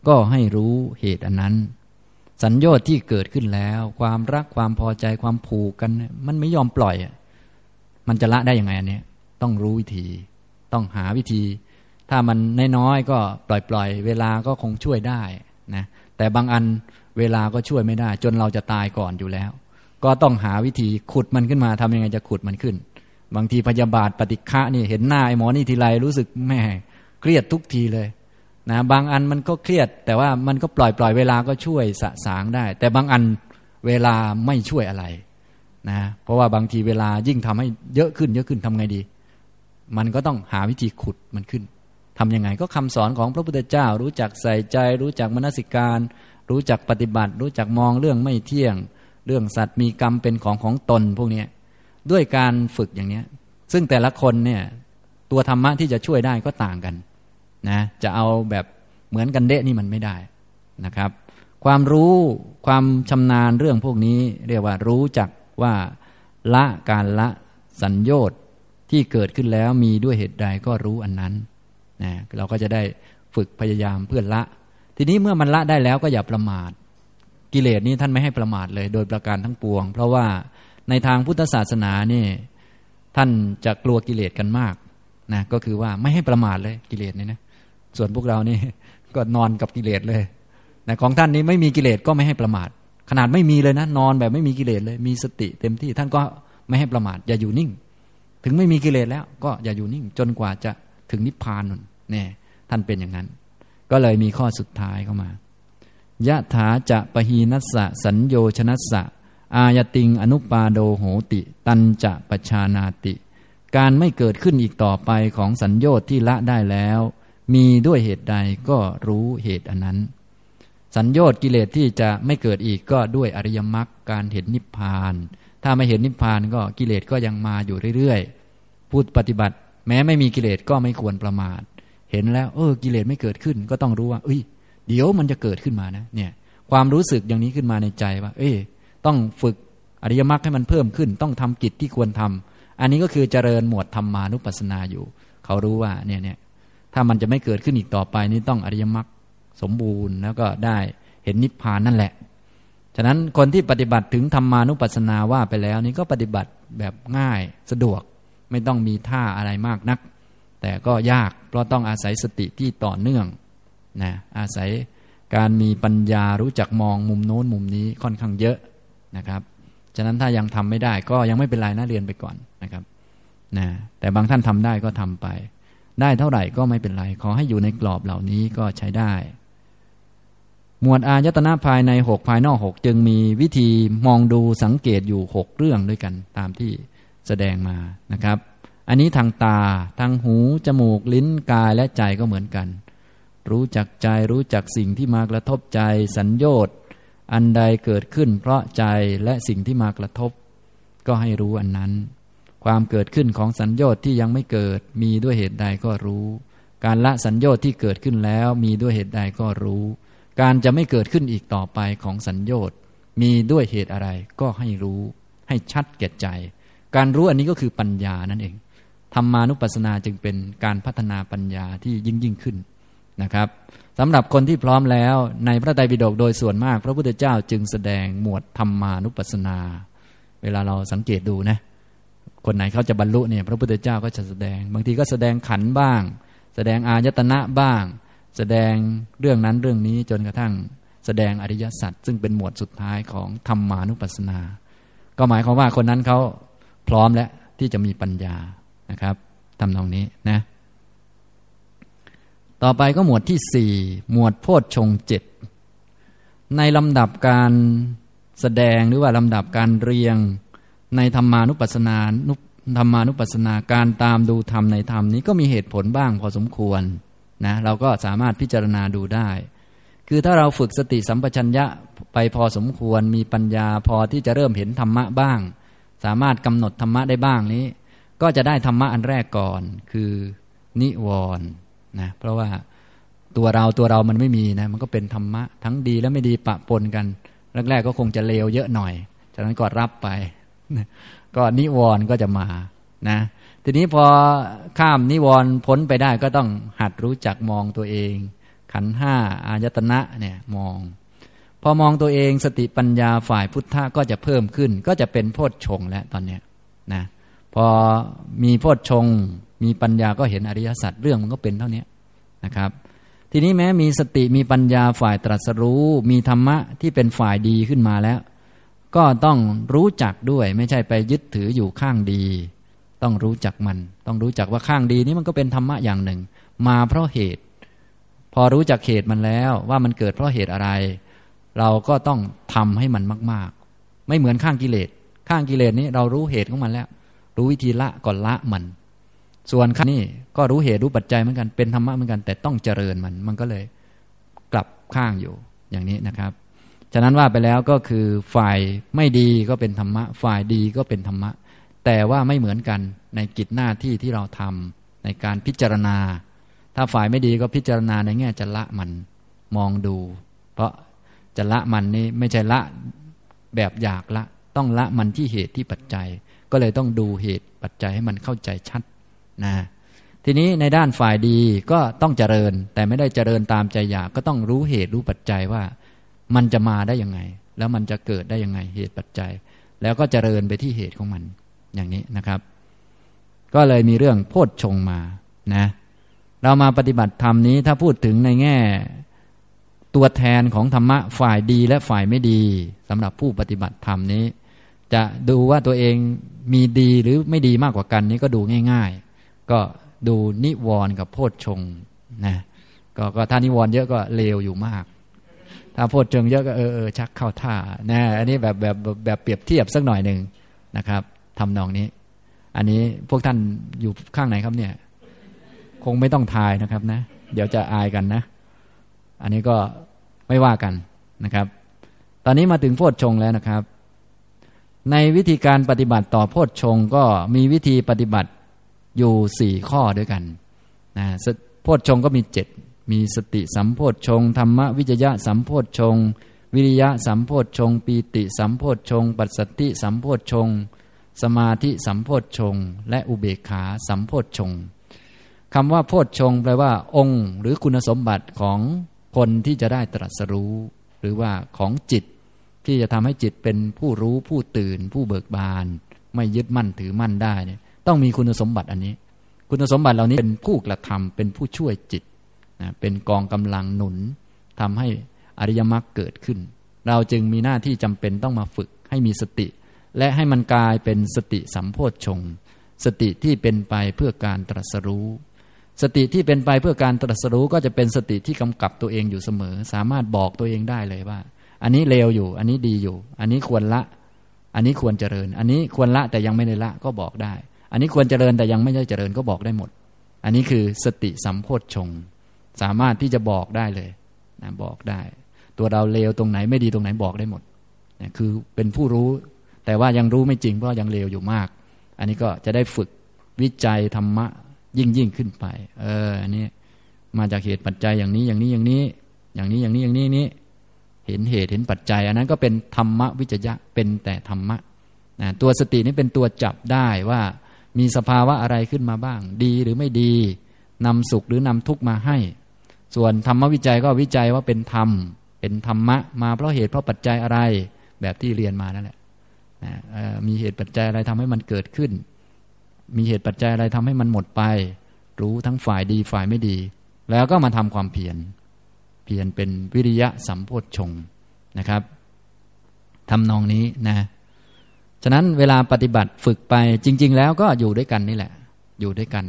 ก็ให้รู้เหตุอันนั้นสัญโยชน์ที่เกิดขึ้นแล้วความรักความพอใจความผูกกันมันไม่ยอมปล่อยมันจะละได้ยังไงอันนี้ต้องรู้วิธีต้องหาวิธีถ้ามันน้อยๆก็ปล่อยๆเวลาก็คงช่วยได้นะแต่บางอันเวลาก็ช่วยไม่ได้จนเราจะตายก่อนอยู่แล้วก็ต้องหาวิธีขุดมันขึ้นมาทำยังไงจะขุดมันขึ้นบางทีพยาบาทปฏิฆะนี่เห็นหน้าไอ้หมอนี่ทีไรรู้สึกแม่เครียดทุกทีเลยนะบางอันมันก็เครียดแต่ว่ามันก็ปล่อยปล่อยเวลาก็ช่วยสะสางได้แต่บางอันเวลาไม่ช่วยอะไรนะเพราะว่าบางทีเวลายิ่งทำให้เยอะขึ้นเยอะขึ้นทำไงดีมันก็ต้องหาวิธีขุดมันขึ้นทำยังไงก็คำสอนของพระพุทธเจ้ารู้จักใส่ใจรู้จักมนสิการรู้จักปฏิบัติรู้จักมองเรื่องไม่เที่ยงเรื่องสัตว์มีกรรมเป็นของของตนพวกนี้ด้วยการฝึกอย่างนี้ซึ่งแต่ละคนเนี่ยตัวธรรมะที่จะช่วยได้ก็ต่างกันนะจะเอาแบบเหมือนกันเดะนี่มันไม่ได้นะครับความรู้ความชำนาญเรื่องพวกนี้เรียกว่ารู้จักว่าละการละสัญโยชน์ที่เกิดขึ้นแล้วมีด้วยเหตุใดก็รู้อันนั้นนะเราก็จะได้ฝึกพยายามเพื่อละทีนี้เมื่อมันละได้แล้วก็อย่าประมาทกิเลสนี้ท่านไม่ให้ประมาทเลยโดยประการทั้งปวงเพราะว่าในทางพุทธศาสนานี่ท่านจะกลัวกิเลสกันมากนะก็คือว่าไม่ให้ประมาทเลยกิเลสนี่นะส่วนพวกเรานี่ก็นอนกับกิเลสเลยนะของท่านนี้ไม่มีกิเลสก็ไม่ให้ประมาทขนาดไม่มีเลยนะนอนแบบไม่มีกิเลสเลยมีสติเต็มที่ท่านก็ไม่ให้ประมาทอย่าอยู่นิ่งถึงไม่มีกิเลสแล้วก็อย่าอยู่นิ่งจนกว่าจะถึงนิพพานนั่นแน่ท่านเป็นอย่างนั้นก็เลยมีข้อสุดท้ายเข้ามายะถาจะปหีนัสสะสัญโยชนัสสะอายติงอนุปาโดโหติตัญจะปชานาติการไม่เกิดขึ้นอีกต่อไปของสัญโยชน์ที่ละได้แล้วมีด้วยเหตุใดก็รู้เหตุอันนั้นสัญโยชน์กิเลสที่จะไม่เกิดอีกก็ด้วยอริยมรรคการเห็นนิพพานถ้าไม่เห็นนิพพานก็กิเลสก็ยังมาอยู่เรื่อยๆพูดปฏิบัติแม้ไม่มีกิเลสก็ไม่ควรประมาทเห็นแล้วเออกิเลสไม่เกิดขึ้นก็ต้องรู้ว่าเอ้ยเดี๋ยวมันจะเกิดขึ้นมานะเนี่ยความรู้สึกอย่างนี้ขึ้นมาในใจว่าเอ้ยต้องฝึกอริยมรรคให้มันเพิ่มขึ้นต้องทำกิจที่ควรทำอันนี้ก็คือเจริญหมวดธรรมานุปัสสนาอยู่เขารู้ว่าเนี่ยเนี่ยถ้ามันจะไม่เกิดขึ้นอีกต่อไปนี่ต้องอริยมรรคสมบูรณ์แล้วก็ได้เห็นนิพพานนั่นแหละฉะนั้นคนที่ปฏิบัติถึงธรรมานุปัสสนาว่าไปแล้วนี่ก็ปฏิบัติแบบง่ายสะดวกไม่ต้องมีท่าอะไรมากนัก แต่ก็ยากเพราะต้องอาศัยสติที่ต่อเนื่องนะอาศัยการมีปัญญารู้จักมองมุมโน้นมุมนี้ค่อนข้างเยอะนะครับฉะนั้นถ้ายังทำไม่ได้ก็ยังไม่เป็นไรนะเรียนไปก่อนนะครับนะแต่บางท่านทำได้ก็ทำไปได้เท่าไหร่ก็ไม่เป็นไรขอให้อยู่ในกรอบเหล่านี้ก็ใช้ได้หมวดอายตนะภายในหกภายนอกหกจึงมีวิธีมองดูสังเกตอยู่หกเรื่องด้วยกันตามที่แสดงมานะครับอันนี้ทางตาทางหูจมูกลิ้นกายและใจก็เหมือนกันรู้จักใจรู้จักสิ่งที่มากระทบใจสัญโยชน์อันใดเกิดขึ้นเพราะใจและสิ่งที่มากระทบก็ให้รู้อันนั้นความเกิดขึ้นของสัญโยชน์ที่ยังไม่เกิดมีด้วยเหตุใดก็รู้การละสัญโยชน์ที่เกิดขึ้นแล้วมีด้วยเหตุใดก็รู้การจะไม่เกิดขึ้นอีกต่อไปของสัญโยชน์มีด้วยเหตุอะไรก็ให้รู้ให้ชัดแก่ใจการรู้อันนี้ก็คือปัญญานั่นเองธรรมานุปัสสนาจึงเป็นการพัฒนาปัญญาที่ยิ่งยิ่งขึ้นนะครับสำหรับคนที่พร้อมแล้วในพระไตรปิฎกโดยส่วนมากพระพุทธเจ้าจึงแสดงหมวดธรรมานุปัสสนาเวลาเราสังเกตดูนะคนไหนเขาจะบรรลุเนี่ยพระพุทธเจ้าก็จะแสดงบางทีก็แสดงขันธ์บ้างแสดงอายตนะบ้างแสดงเรื่องนั้นเรื่องนี้จนกระทั่งแสดงอริยสัจซึ่งเป็นหมวดสุดท้ายของธรรมานุปัสสนาก็หมายความว่าคนนั้นเขาพร้อมแล้วที่จะมีปัญญานะครับทำตรงนี้นะต่อไปก็หมวดที่สี่หมวดโพชฌงค์เจ็ดในลำดับการแสดงหรือว่าลำดับการเรียงในธรรมานุปัสสนาธรรมานุปัสสนาการตามดูธรรมในธรรมนี้ก็มีเหตุผลบ้างพอสมควรนะเราก็สามารถพิจารณาดูได้คือถ้าเราฝึกสติสัมปชัญญะไปพอสมควรมีปัญญาพอที่จะเริ่มเห็นธรรมะบ้างสามารถกำหนดธรรมะได้บ้างนี้ก็จะได้ธรรมะอันแรกก่อนคือนิวรณ์นะเพราะว่าตัวเราตัวเรามันไม่มีนะมันก็เป็นธรรมะทั้งดีและไม่ดีปะปนกันแรกๆก็คงจะเลวเยอะหน่อยจากนั้นก็รับไปก็นิวรณ์ก็จะมานะทีนี้พอข้ามนิวรณ์พ้นไปได้ก็ต้องหัดรู้จักมองตัวเองขันธ์ห้าอายตนะเนี่ยมองพอมองตัวเองสติปัญญาฝ่ายพุทธะก็จะเพิ่มขึ้นก็จะเป็นโพชฌงค์แล้วตอนเนี้ยนะพอมีโพชฌงค์มีปัญญาก็เห็นอริยสัจเรื่องมันก็เป็นเท่านี้นะครับทีนี้แม้มีสติมีปัญญาฝ่ายตรัสรู้มีธรรมะที่เป็นฝ่ายดีขึ้นมาแล้วก็ต้องรู้จักด้วยไม่ใช่ไปยึดถืออยู่ข้างดีต้องรู้จักมันต้องรู้จักว่าข้างดีนี้มันก็เป็นธรรมะอย่างหนึ่งมาเพราะเหตุพอรู้จักเหตุมันแล้วว่ามันเกิดเพราะเหตุอะไรเราก็ต้องทำให้มันมากๆไม่เหมือนข้างกิเลสข้างกิเลสนี้เรารู้เหตุของมันแล้วรู้วิธีละก่อนละมันส่วนข้างนี้ก็รู้เหตุรู้ปัจจัยเหมือนกันเป็นธรรมะเหมือนกันแต่ต้องเจริญมันมันก็เลยกลับข้างอยู่อย่างนี้นะครับฉะนั้นว่าไปแล้วก็คือฝ่ายไม่ดีก็เป็นธรรมะฝ่ายดีก็เป็นธรรมะแต่ว่าไม่เหมือนกันในกิจหน้าที่ที่เราทำในการพิจารณาถ้าฝ่ายไม่ดีก็พิจารณาในแง่จะละมันมองดูเพราะจะละมันนี่ไม่ใช่ละแบบอยากละต้องละมันที่เหตุที่ปัจจัยก็เลยต้องดูเหตุปัจจัยให้มันเข้าใจชัดนะทีนี้ในด้านฝ่ายดีก็ต้องเจริญแต่ไม่ได้เจริญตามใจอยากก็ต้องรู้เหตุรู้ปัจจัยว่ามันจะมาได้ยังไงแล้วมันจะเกิดได้ยังไงเหตุปัจจัยแล้วก็เจริญไปที่เหตุของมันอย่างนี้นะครับก็เลยมีเรื่องโพชฌงค์มานะเรามาปฏิบัติธรรมนี้ถ้าพูดถึงในแง่ตัวแทนของธรรมะฝ่ายดีและฝ่ายไม่ดีสำหรับผู้ปฏิบัติธรรมนี้จะดูว่าตัวเองมีดีหรือไม่ดีมากกว่ากันนี้ก็ดูง่ายๆก็ดูนิวรณ์กับโพชฌงค์นะก็ก็ถ้านิวรณ์เยอะก็เลวอยู่มากถ้าโพชฌงค์เยอะก็เออๆชักเข้าท่านะอันนี้แบบแบบแบบเปรียบเทียบสักหน่อยนึงนะครับทำนองนี้อันนี้พวกท่านอยู่ข้างไหนครับเนี่ยคงไม่ต้องทายนะครับนะเดี๋ยวจะอายกันนะอันนี้ก็ไม่ว่ากันนะครับตอนนี้มาถึงโพชฌงค์แล้วนะครับในวิธีการปฏิบัติต่อโพชฌงค์ก็มีวิธีปฏิบัติอยู่สี่ข้อด้วยกันนะโพชฌงค์ก็มีเจ็ดมีสติสัมโพชฌงค์ธรรมวิจยะสัมโพชฌงค์วิริยะสัมโพชฌงค์ปีติสัมโพชฌงค์ปัสสัทธิสัมโพชฌงค์สมาธิสัมโพชฌงค์และอุเบกขาสัมโพชฌงค์คำว่าโพชฌงค์แปลว่าองค์หรือคุณสมบัติของคนที่จะได้ตรัสรู้หรือว่าของจิตที่จะทำให้จิตเป็นผู้รู้ผู้ตื่นผู้เบิกบานไม่ยึดมั่นถือมั่นได้เนี่ยต้องมีคุณสมบัติอันนี้ คุณสมบัติเหล่านี้เป็นผู้กระทำเป็นผู้ช่วยจิตนะเป็นกองกำลังหนุนทำให้อริยมรรคเกิดขึ้นเราจึงมีหน้าที่จำเป็นต้องมาฝึกให้มีสติและให้มันกลายเป็นสติสัมโพชฌงค์สติที่เป็นไปเพื่อการตรัสรู้สติที่เป็นไปเพื่อการตรัสรู้ก็จะเป็นสติที่กำกับตัวเองอยู่เสมอสามารถบอกตัวเองได้เลยว่าอันนี้เลวอยู่อันนี้ดีอยู่อันนี้ควรละอันนี้ควรเจริญอันนี้ควรละแต่ยังไม่ได้ละก็บอกได้อันนี้ควรเจริญแต่ยังไม่ได้เจริญก็บอกได้หมดอันนี้คือสติสัมโพชฌงค์สามารถที่จะบอกได้เลยนะบอกได้ตัวเราเลวตรงไหนไม่ดีตรงไหนบอกได้หมดนะคือเป็นผู้รู้แต่ว่ายังรู้ไม่จริงเพราะยังเลวอยู่มากอันนี้ก็จะได้ฝึกวิจัยธรรมะยิ่งยิ่งขึ้นไปเอออันนี้มาจากเหตุปัจจัยอย่างนี้อย่างนี้อย่างนี้อย่างนี้อย่างนี้อย่างนี้นี้เห็นเหตุเห็นปัจจัยอันนั้นก็เป็นธรรมวิจยะเป็นแต่ธรรมะนะตัวสตินี้เป็นตัวจับได้ว่ามีสภาวะอะไรขึ้นมาบ้างดีหรือไม่ดีนำสุขหรือนำทุกข์มาให้ส่วนธรรมวิจัยก็วิจัยว่าเป็นธรรมเป็นธรรมะมาเพราะเหตุเพราะปัจจัยอะไรแบบที่เรียนมานั่นแหละนะมีเหตุปัจจัยอะไรทำให้มันเกิดขึ้นมีเหตุปัจจัยอะไรทำให้มันหมดไปรู้ทั้งฝ่ายดีฝ่ายไม่ดีแล้วก็มาทำความเพียรเพียรเป็นวิริยะสัมโพชฌงค์นะครับทำนองนี้นะฉะนั้นเวลาปฏิบัติฝึกไปจริงๆแล้วก็อยู่ด้วยกันนี่แหละอยู่ด้วยกัน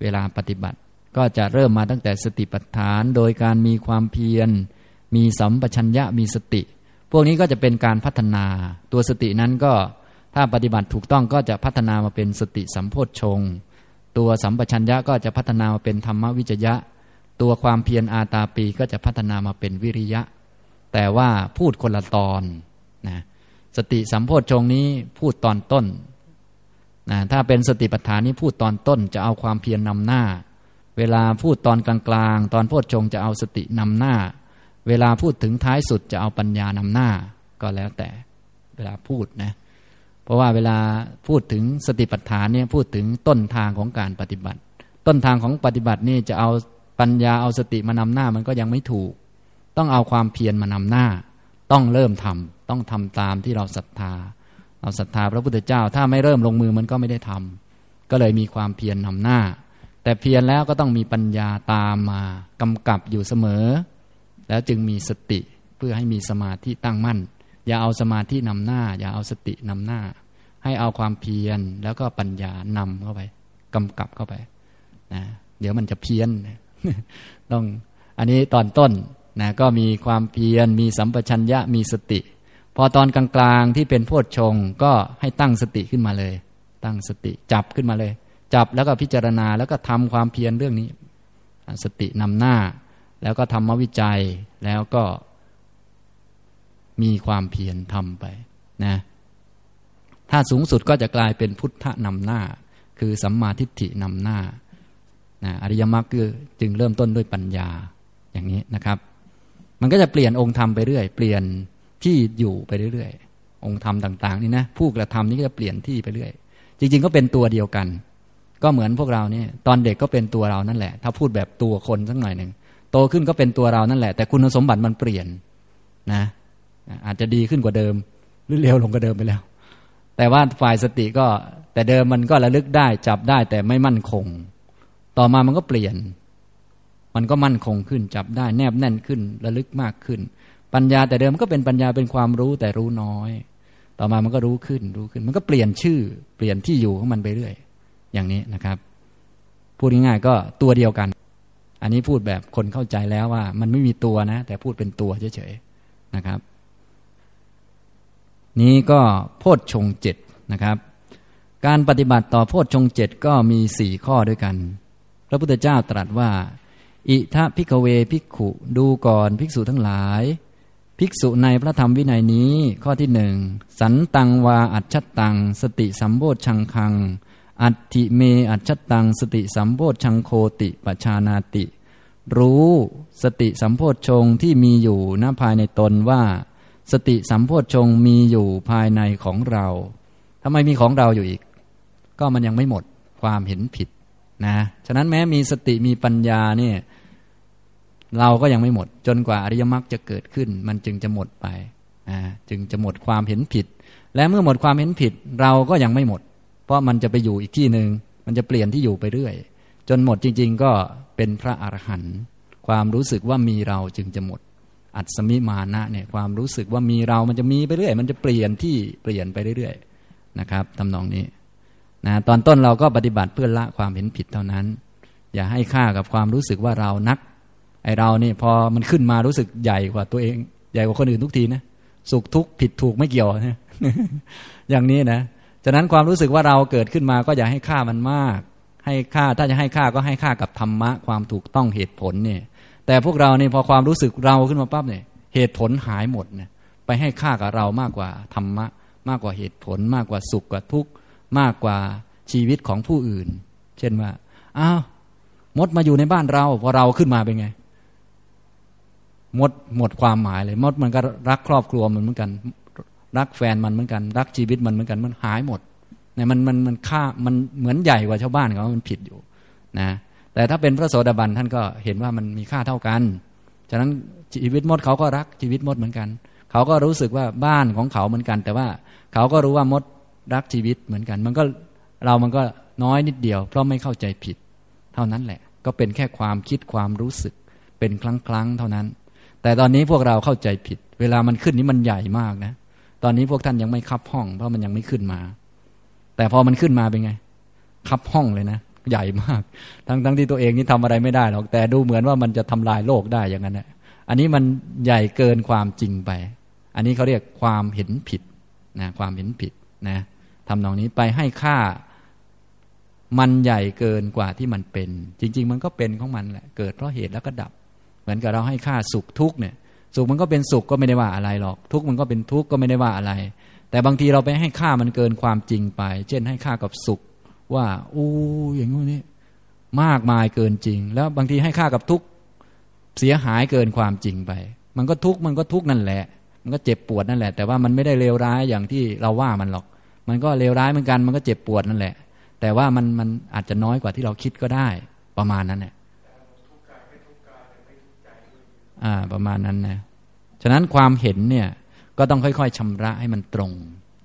เวลาปฏิบัติก็จะเริ่มมาตั้งแต่สติปัฏฐานโดยการมีความเพียรมีสัมปชัญญะมีสติพวกนี้ก็จะเป็นการพัฒนาตัวสตินั้นก็ถ้าปฏิบัติถูกต้องก็จะพัฒนามาเป็นสติสัมโพชฌงค์ตัวสัมปชัญญะก็จะพัฒนามาเป็นธรรมวิจยะตัวความเพียรอาตาปีก็จะพัฒนามาเป็นวิริยะแต่ว่าพูดคนละตอนนะสติสัมโพชฌงค์นี้พูดตอนต้นนะถ้าเป็นสติปัฏฐานนี้พูดตอนต้นจะเอาความเพียรนำหน้าเวลาพูดตอนกลางๆตอนโพชฌงค์จะเอาสตินำหน้าเวลาพูดถึงท้ายสุดจะเอาปัญญานำหน้าก็แล้วแต่เวลาพูดนะเพราะว่าเวลาพูดถึงสติปัฏฐานเนี่ยพูดถึงต้นทางของการปฏิบัติต้นทางของปฏิบัตินี่จะเอาปัญญาเอาสติมานำหน้ามันก็ยังไม่ถูกต้องเอาความเพียรมานำหน้าต้องเริ่มทำต้องทำตามที่เราศรัทธาเราศรัทธาพระพุทธเจ้าถ้าไม่เริ่มลงมือมันก็ไม่ได้ทำก็เลยมีความเพียรนำหน้าแต่เพียรแล้วก็ต้องมีปัญญาตามมากำกับอยู่เสมอแล้วจึงมีสติเพื่อให้มีสมาธิตั้งมั่นอย่าเอาสมาธินำหน้าอย่าเอาสตินำหน้าให้เอาความเพียรแล้วก็ปัญญานำเข้าไปกำกับเข้าไปนะเดี๋ยวมันจะเพี้ยน ต้องอันนี้ตอนต้นนะก็มีความเพียรมีสัมปชัญญะมีสติพอตอนกลางๆที่เป็นโพชฌงค์ก็ให้ตั้งสติขึ้นมาเลยตั้งสติจับขึ้นมาเลยจับแล้วก็พิจารณาแล้วก็ทำความเพียรเรื่องนี้สตินำหน้าแล้วก็ธรรมวิจัยแล้วก็มีความเพียรทำไปนะถ้าสูงสุดก็จะกลายเป็นพุทธะนำหน้าคือสัมมาทิฏฐินำหน้านะอริยมรรคจึงเริ่มต้นด้วยปัญญาอย่างนี้นะครับมันก็จะเปลี่ยนองค์ธรรมไปเรื่อยเปลี่ยนที่อยู่ไปเรื่อยองค์ธรรมต่างๆนี่นะผู้กระทำนี่ก็จะเปลี่ยนที่ไปเรื่อยจริงๆก็เป็นตัวเดียวกันก็เหมือนพวกเราเนี่ยตอนเด็กก็เป็นตัวเรานั่นแหละถ้าพูดแบบตัวคนสักหน่อยนึงโตขึ้นก็เป็นตัวเรานั่นแหละแต่คุณสมบัติมันเปลี่ยนนะอาจจะดีขึ้นกว่าเดิมหรือเลวลงกว่าเดิมไปแล้วแต่ว่าฝ่ายสติก็แต่เดิมมันก็ระลึกได้จับได้แต่ไม่มั่นคงต่อมามันก็เปลี่ยนมันก็มั่นคงขึ้นจับได้แนบแน่นขึ้นระลึกมากขึ้นปัญญาแต่เดิมก็เป็นปัญญาเป็นความรู้แต่รู้น้อยต่อมามันก็รู้ขึ้นรู้ขึ้นมันก็เปลี่ยนชื่อเปลี่ยนที่อยู่ของมันไปเรื่อยอย่างนี้นะครับพูดง่ายๆก็ตัวเดียวกันอันนี้พูดแบบคนเข้าใจแล้วว่ามันไม่มีตัวนะแต่พูดเป็นตัวเฉยๆนะครับนี้ก็โพชฌงค์เจ็ดนะครับการปฏิบัติต่อโพชฌงค์เจ็ดก็มีสี่ข้อด้วยกันพระพุทธเจ้าตรัสว่าอิทะภิกขเวภิกขุดูก่อนภิกษุทั้งหลายภิกษุในพระธรรมวินัยนี้ข้อที่หนึ่งสันตังวาอัจฉตังสติสัมโพชฌังคังอัตถิเมอัจฉตังสติสัมโพชฌังโคติปชานาติรู้สติสัมโพชฌงค์ที่มีอยู่ณภายในตนว่าสติสัมโพชฌงค์มีอยู่ภายในของเราทำไมมีของเราอยู่อีกก็มันยังไม่หมดความเห็นผิดนะฉะนั้นแม้มีสติมีปัญญาเนี่ยเราก็ยังไม่หมดจนกว่าอริยมรรคจะเกิดขึ้นมันจึงจะหมดไปนะจึงจะหมดความเห็นผิดและเมื่อหมดความเห็นผิดเราก็ยังไม่หมดเพราะมันจะไปอยู่อีกที่นึงมันจะเปลี่ยนที่อยู่ไปเรื่อย จนหมดจริงๆก็เป็นพระอรหันต์ความรู้สึกว่ามีเราจึงจะหมดอัศมิมานะเนี่ยความรู้สึกว่ามีเรามันจะมีไปเรื่อยมันจะเปลี่ยนที่เปลี่ยนไปเรื่อยๆนะครับทำนองนี้นะตอนต้นเราก็ปฏิบัติเพื่อละความเห็นผิดเท่านั้นอย่าให้ค่ากับความรู้สึกว่าเรานักไอเรานี่พอมันขึ้นมารู้สึกใหญ่กว่าตัวเองใหญ่กว่าคนอื่นทุกทีนะสุขทุกข์ผิดถูกไม่เกี่ยวนะ อย่างนี้นะฉะนั้นความรู้สึกว่าเราเกิดขึ้นมาก็อย่าให้ค่ามันมากให้ค่าถ้าจะให้ค่าก็ให้ค่ากับธรรมะความถูกต้องเหตุผลเนี่ยแต่พวกเราเนี่ยพอความรู้สึกเราขึ้นมาปั๊บเนี่ยเหตุผลหายหมดเนี่ยไปให้ค่ากับเรามากกว่าธรรมะมากกว่าเหตุผลมากกว่าสุขกว่าทุกข์มากกว่าชีวิตของผู้อื่นเช่นว่าอ้าวมดมาอยู่ในบ้านเราพอเราขึ้นมาเป็นไงมดหมดความหมายเลยมดมันก็รักครอบครัวมันเหมือนกันรักแฟนมันเหมือนกันรักชีวิตมันเหมือนกันมันหายหมดเนี่ยมันมันมันค่ามันเหมือนใหญ่กว่าชาวบ้านเขามันผิดอยู่นะแต่ถ้าเป็นพระโสดาบันท่านก็เห็นว่ามันมีค่าเท่ากันฉะนั้นชีวิตมดเขาก็รักชีวิตมดเหมือนกันเขาก็รู้สึกว่าบ้านของเขาเหมือนกันแต่ว่าเขาก็รู้ว่ามดรักชีวิตเหมือนกันมันก็เรามันก็น้อยนิดเดียวเพราะไม่เข้าใจผิดเท่านั้นแหละก็เป็นแค่ความคิดความรู้สึกเป็นครั้งๆเท่านั้นแต่ตอนนี้พวกเราเข้าใจผิดเวลามันขึ้นนี้มันใหญ่มากนะตอนนี้พวกท่านยังไม่คับห้องเพราะมันยังไม่ขึ้นมาแต่พอมันขึ้นมาเป็นไงคับห้องเลยนะใหญ่มากทั้งทั้งที่ตัวเองนี่ทำอะไรไม่ได้หรอกแต่ดูเหมือนว่ามันจะทำลายโลกได้อย่างนั้นแหละอันนี้มันใหญ่เกินความจริงไปอันนี้เขาเรียกความเห็นผิดนะความเห็นผิดนะทำนองนี้ไปให้ค่ามันใหญ่เกินกว่าที่มันเป็นจริงๆมันก็เป็นของมันแหละเกิดเพราะเหตุแล้วก็ดับเหมือนกับเราให้ค่าสุขทุกข์เนี่ยสุขมันก็เป็นสุขก็ไม่ได้ว่าอะไรหรอกทุกข์มันก็เป็นทุกข์ก็ไม่ได้ว่าอะไรแต่บางทีเราไปให้ค่ามันเกินความจริงไปเช่นให้ค่ากับสุขว่าอู้อย่างนู้นนี่มากมายเกินจริงแล้วบางทีให้ค่ากับทุกข์เสียหายเกินความจริงไปมันก็ทุกข์มันก็ทุกข์นั่นแหละมันก็เจ็บปวดนั่นแหละแต่ว่ามันไม่ได้เลวร้ายอย่างที่เราว่ามันหรอกมันก็เลวร้ายเหมือนกันมันก็เจ็บปวดนั่นแหละแต่ว่ามันมันอาจจะน้อยกว่าที่เราคิดก็ได้ประมาณนั้นแหละอ่าประมาณนั้นนะฉะนั้นความเห็นเนี่ยก็ต้องค่อยๆชำระให้มันตรง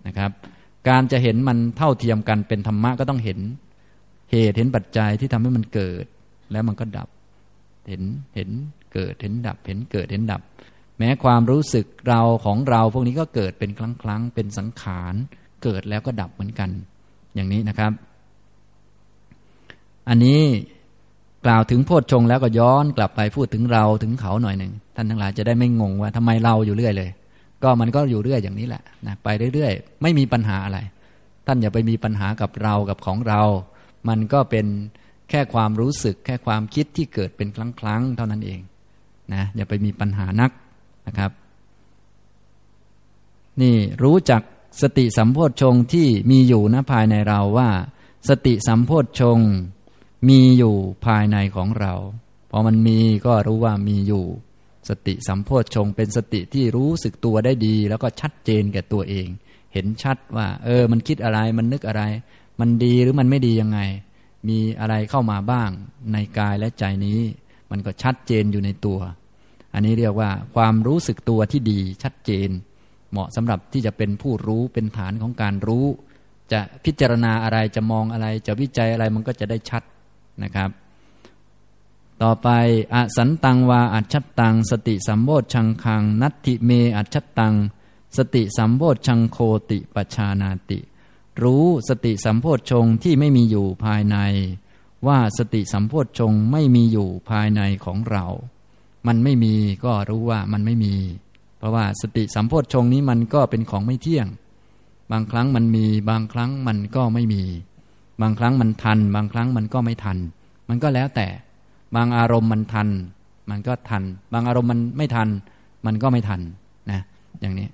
นะครับการจะเห็นมันเท่าเทียมกันเป็นธรรมะก็ต้องเห็นเหตุเห็นปัจจัยที่ทำให้มันเกิดแล้วมันก็ดับเห็นเห็นเกิดเห็นดับเห็นเกิดเห็นดับแม้ความรู้สึกเราของเราพวกนี้ก็เกิดเป็นครั้งๆเป็นสังขารเกิดแล้วก็ดับเหมือนกันอย่างนี้นะครับอันนี้กล่าวถึงโพชฌงค์แล้วก็ย้อนกลับไปพูดถึงเราถึงเขาหน่อยหนึ่งท่านทั้งหลายจะได้ไม่งงว่าทำไมเราอยู่เรื่อยเลยก็มันก็อยู่เรื่อยอย่างนี้แหละนะไปเรื่อยๆไม่มีปัญหาอะไรท่านอย่าไปมีปัญหากับเรากับของเรามันก็เป็นแค่ความรู้สึกแค่ความคิดที่เกิดเป็นครั้งๆเท่านั้นเองนะอย่าไปมีปัญหานักนะครับนี่รู้จักสติสัมโพชฌงค์ที่มีอยู่ณภายในเราว่าสติสัมโพชฌงค์มีอยู่ภายในของเราพอมันมีก็รู้ว่ามีอยู่สติสัมโพชฌงค์เป็นสติที่รู้สึกตัวได้ดีแล้วก็ชัดเจนแก่ตัวเองเห็นชัดว่าเออมันคิดอะไรมันนึกอะไรมันดีหรือมันไม่ดียังไงมีอะไรเข้ามาบ้างในกายและใจนี้มันก็ชัดเจนอยู่ในตัวอันนี้เรียกว่าความรู้สึกตัวที่ดีชัดเจนเหมาะสำหรับที่จะเป็นผู้รู้เป็นฐานของการรู้จะพิจารณาอะไรจะมองอะไรจะวิจัยอะไรมันก็จะได้ชัดนะครับต่อไปอสันตังวาอัจฉตังสติสัมโพชฌังคังนัตถิเมอัจฉตังสติสัมโพชฌังโคติปัจฉานาติรู้สติสัมโพชฌงค์ที่ไม่มีอยู่ภายในว่าสติสัมโพชฌงค์ไม่มีอยู่ภายในของเรามันไม่มีก็รู้ว่ามันไม่มีเพราะว่าสติสัมโพชฌงค์นี้มันก็เป็นของไม่เที่ยงบางครั้งมันมีบางครั้งมันก็ไม่มีบางครั้งมันทันบางครั้งมันก็ไม่ทันมันก็แล้วแต่บางอารมณ์มันทันมันก็ทันบางอารมณ์มันไม่ทันมันก็ไม่ทันนะอย่างนี้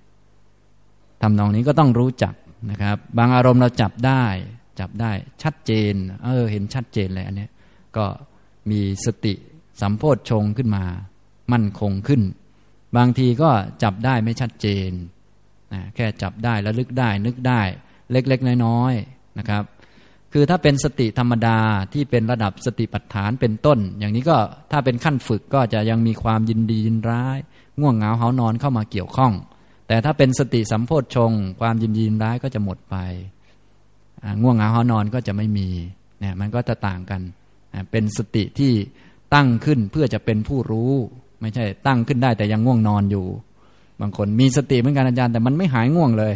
ทำนองนี้ก็ต้องรู้จักนะครับบางอารมณ์เราจับได้จับได้ชัดเจนเออเห็นชัดเจนเลยอันนี้ก็มีสติสัมโพชฌงค์ขึ้นมามั่นคงขึ้นบางทีก็จับได้ไม่ชัดเจนนะแค่จับได้ระลึกได้นึกได้เล็กๆน้อยๆนะครับคือถ้าเป็นสติธรรมดาที่เป็นระดับสติปัฏฐานเป็นต้นอย่างนี้ก็ถ้าเป็นขั้นฝึกก็จะยังมีความยินดียินร้ายง่วงเหงาหาวนอนเข้ามาเกี่ยวข้องแต่ถ้าเป็นสติสัมโพชฌงค์ความยินดียินร้ายก็จะหมดไปง่วงเหงาหาวนอนก็จะไม่มีเนี่ยมันก็จะต่างกัน เป็นสติที่ตั้งขึ้นเพื่อจะเป็นผู้รู้ไม่ใช่ตั้งขึ้นได้แต่ยังง่วงนอนอยู่บางคนมีสติเหมือนกันอาจารย์แต่มันไม่หายง่วงเลย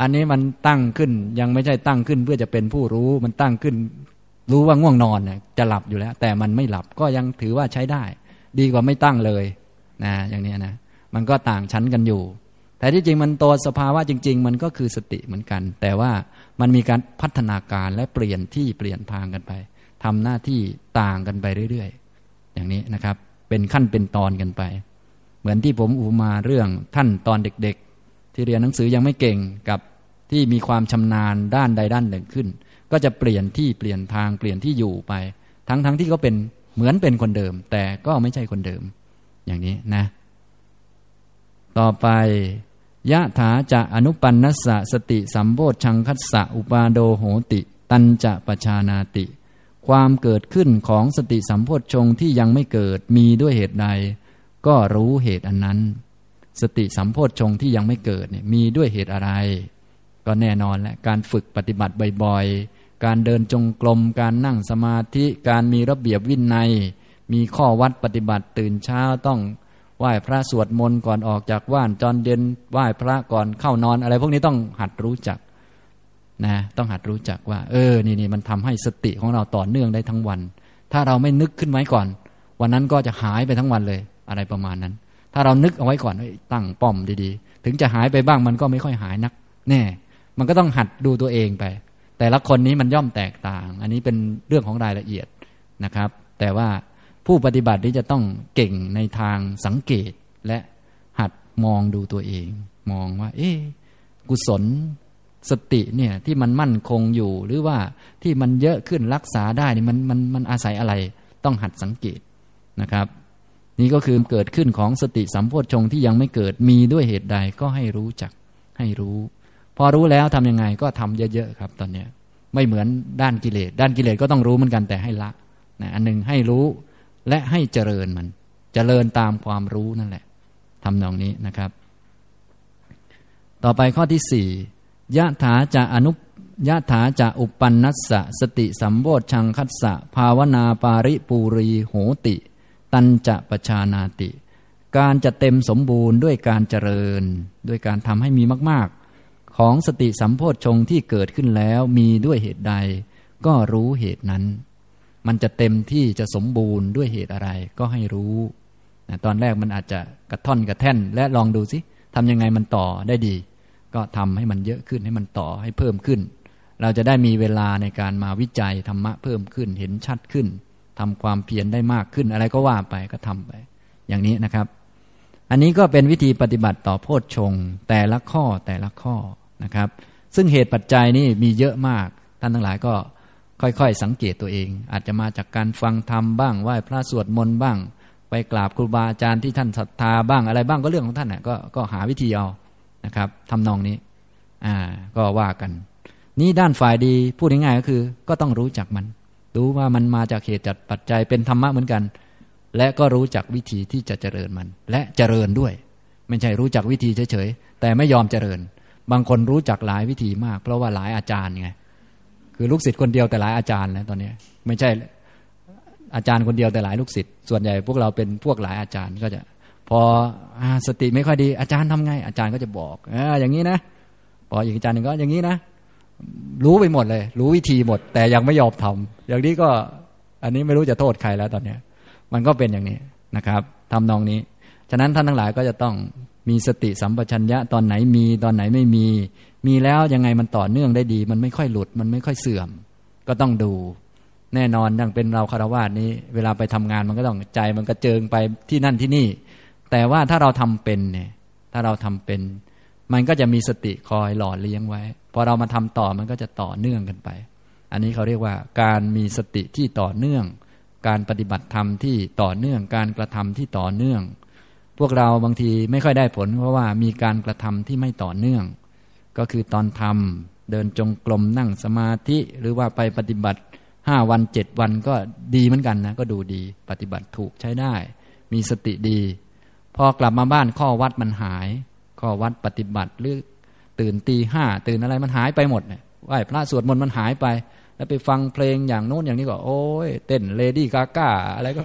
อันนี้มันตั้งขึ้นยังไม่ใช่ตั้งขึ้นเพื่อจะเป็นผู้รู้มันตั้งขึ้นรู้ว่าง่วงนอนเนี่ยจะหลับอยู่แล้วแต่มันไม่หลับก็ยังถือว่าใช้ได้ดีกว่าไม่ตั้งเลยนะอย่างนี้นะมันก็ต่างชั้นกันอยู่แต่ที่จริงมันตัวสภาวะจริงๆมันก็คือสติเหมือนกันแต่ว่ามันมีการพัฒนาการและเปลี่ยนที่เปลี่ยนทางกันไปทำหน้าที่ต่างกันไปเรื่อยๆอย่างนี้นะครับเป็นขั้นเป็นตอนกันไปเหมือนที่ผมอุปมาเรื่องท่านตอนเด็กๆที่เรียนหนังสือยังไม่เก่งกับที่มีความชำนาญด้านใดด้านหนึ่งขึ้นก็จะเปลี่ยนที่เปลี่ยนทางเปลี่ยนที่อยู่ไปทั้งๆที่ก็เป็นเหมือนเป็นคนเดิมแต่ก็ไม่ใช่คนเดิมอย่างนี้นะต่อไปยะถาจะอนุปันนัสสะสติสัมโพชฌังคัสสะอุปาโดโหติตัญจะปชานาติความเกิดขึ้นของสติสัมโพชฌงค์ที่ยังไม่เกิดมีด้วยเหตุใดก็รู้เหตุอันนั้นสติสัมโพชฌงค์ที่ยังไม่เกิดเนี่ยมีด้วยเหตุอะไรก็แน่นอนแหละการฝึกปฏิบัติบ่อยๆการเดินจงกรมการนั่งสมาธิการมีระเบียบวินัยมีข้อวัดปฏิบัติตื่นเช้าต้องไหว้พระสวดมนต์ก่อนออกจากบ้านจอนเย็นไหว้พระก่อนเข้านอนอะไรพวกนี้ต้องหัดรู้จักนะต้องหัดรู้จักว่าเออนี่นี่มันทำให้สติของเราต่อเนื่องได้ทั้งวันถ้าเราไม่นึกขึ้นไว้ก่อนวันนั้นก็จะหายไปทั้งวันเลยอะไรประมาณนั้นถ้าเรานึกเอาไว้ก่อนตั้งป้อมดีๆถึงจะหายไปบ้างมันก็ไม่ค่อยหายนักแน่มันก็ต้องหัดดูตัวเองไปแต่ละคนนี้มันย่อมแตกต่างอันนี้เป็นเรื่องของรายละเอียดนะครับแต่ว่าผู้ปฏิบัตินี้จะต้องเก่งในทางสังเกตและหัดมองดูตัวเองมองว่าเอ๊ะกุศลสติเนี่ยที่มันมั่นคงอยู่หรือว่าที่มันเยอะขึ้นรักษาได้นี่มันมันมันอาศัยอะไรต้องหัดสังเกตนะครับนี่ก็คือเกิดขึ้นของสติสัมโพชฌงค์ที่ยังไม่เกิดมีด้วยเหตุใดก็ให้รู้จักให้รู้พอรู้แล้วทำยังไงก็ทำเยอะๆครับตอนนี้ไม่เหมือนด้านกิเลสด้านกิเลสก็ต้องรู้เหมือนกันแต่ให้ละนะอันนึงให้รู้และให้เจริญมันเจริญตามความรู้นั่นแหละทำนองนี้นะครับต่อไปข้อที่สี่ยะถาจะอนุยะถาจะอุปปันนัสสะสติสัมโพชฌังคัสสะภาวนาปาริปูรีโหติตัญจะปชานาติการจะเต็มสมบูรณ์ด้วยการเจริญด้วยการทำให้มีมากๆของสติสัมโพชฌงค์ที่เกิดขึ้นแล้วมีด้วยเหตุใดก็รู้เหตุนั้นมันจะเต็มที่จะสมบูรณ์ด้วยเหตุอะไรก็ให้รู้นะตอนแรกมันอาจจะกระท่อนกระแท่นและลองดูสิทำยังไงมันต่อได้ดีก็ทำให้มันเยอะขึ้นให้มันต่อให้เพิ่มขึ้นเราจะได้มีเวลาในการมาวิจัยธรรมะเพิ่มขึ้นเห็นชัดขึ้นทำความเพียรได้มากขึ้นอะไรก็ว่าไปก็ทำไปอย่างนี้นะครับอันนี้ก็เป็นวิธีปฏิบัติต่อโพชฌงค์แต่ละข้อแต่ละข้อนะครับซึ่งเหตุปัจจัยนี่มีเยอะมากท่านทั้งหลายก็ค่อยๆสังเกตตัวเองอาจจะมาจากการฟังธรรมบ้างไหว้พระสวดมนต์บ้างไปกราบครูบาอาจารย์ที่ท่านศรัทธาบ้างอะไรบ้างก็เรื่องของท่านน่ะ ก็ ก็หาวิธีเอานะครับทำนองนี้อ่าก็ว่ากันนี่ด้านฝ่ายดีพูดง่ายๆก็คือก็ต้องรู้จักมันรู้ว่ามันมาจากเหตุจัดปัจจัยเป็นธรรมะเหมือนกันและก็รู้จักวิธีที่จะเจริญมันและเจริญด้วยไม่ใช่รู้จักวิธีเฉยๆแต่ไม่ยอมเจริญบางคนรู้จักหลายวิธีมากเพราะว่าหลายอาจารย์ไงคือลูกศิษย์คนเดียวแต่หลายอาจารย์นะตอนนี้ไม่ใช่อาจารย์คนเดียวแต่หลายลูกศิษย์ส่วนใหญ่พวกเราเป็นพวกหลายอาจารย์ก็จะพอสติไม่ค่อยดีอาจารย์ทำไงอาจารย์ก็จะบอกอ่าอย่างนี้นะพออีกอาจารย์หนึ่งก็อย่างนี้นะรู้ไปหมดเลยรู้วิธีหมดแต่ยังไม่ยอมทำอย่างนี้ก็อันนี้ไม่รู้จะโทษใครแล้วตอนนี้มันก็เป็นอย่างนี้นะครับทำนองนี้ฉะนั้นท่านทั้งหลายก็จะต้องมีสติสัมปชัญญะตอนไหนมีตอนไหนไม่มีมีแล้วยังไงมันต่อเนื่องได้ดีมันไม่ค่อยหลุดมันไม่ค่อยเสื่อมก็ต้องดูแน่นอนดังเป็นเราคฤหัสถ์นี้เวลาไปทำงานมันก็ต้องใจมันกระเจิงไปที่นั่นที่นี่แต่ว่าถ้าเราทำเป็นเนี่ยถ้าเราทำเป็นมันก็จะมีสติคอยหล่อเลี้ยงไว้พอเรามาทำต่อมันก็จะต่อเนื่องกันไปอันนี้เขาเรียกว่าการมีสติที่ต่อเนื่องการปฏิบัติธรรมที่ต่อเนื่องการกระทำที่ต่อเนื่องพวกเราบางทีไม่ค่อยได้ผลเพราะว่ามีการกระทำที่ไม่ต่อเนื่องก็คือตอนทำเดินจงกรมนั่งสมาธิหรือว่าไปปฏิบัติห้าวันเจ็ดวันก็ดีเหมือนกันนะก็ดูดีปฏิบัติถูกใช้ได้มีสติดีพอกลับมาบ้านข้อวัดมันหายข้อวัดปฏิบัติหรือตื่นตีห้าตื่นอะไรมันหายไปหมดเนี่ยไหว้พระสวดมนต์มันหายไป แล้วไปฟังเพลงอย่างโน้นอย่างนี้ก็โอ้ยเต้นเลดี้กาก้าอะไรก็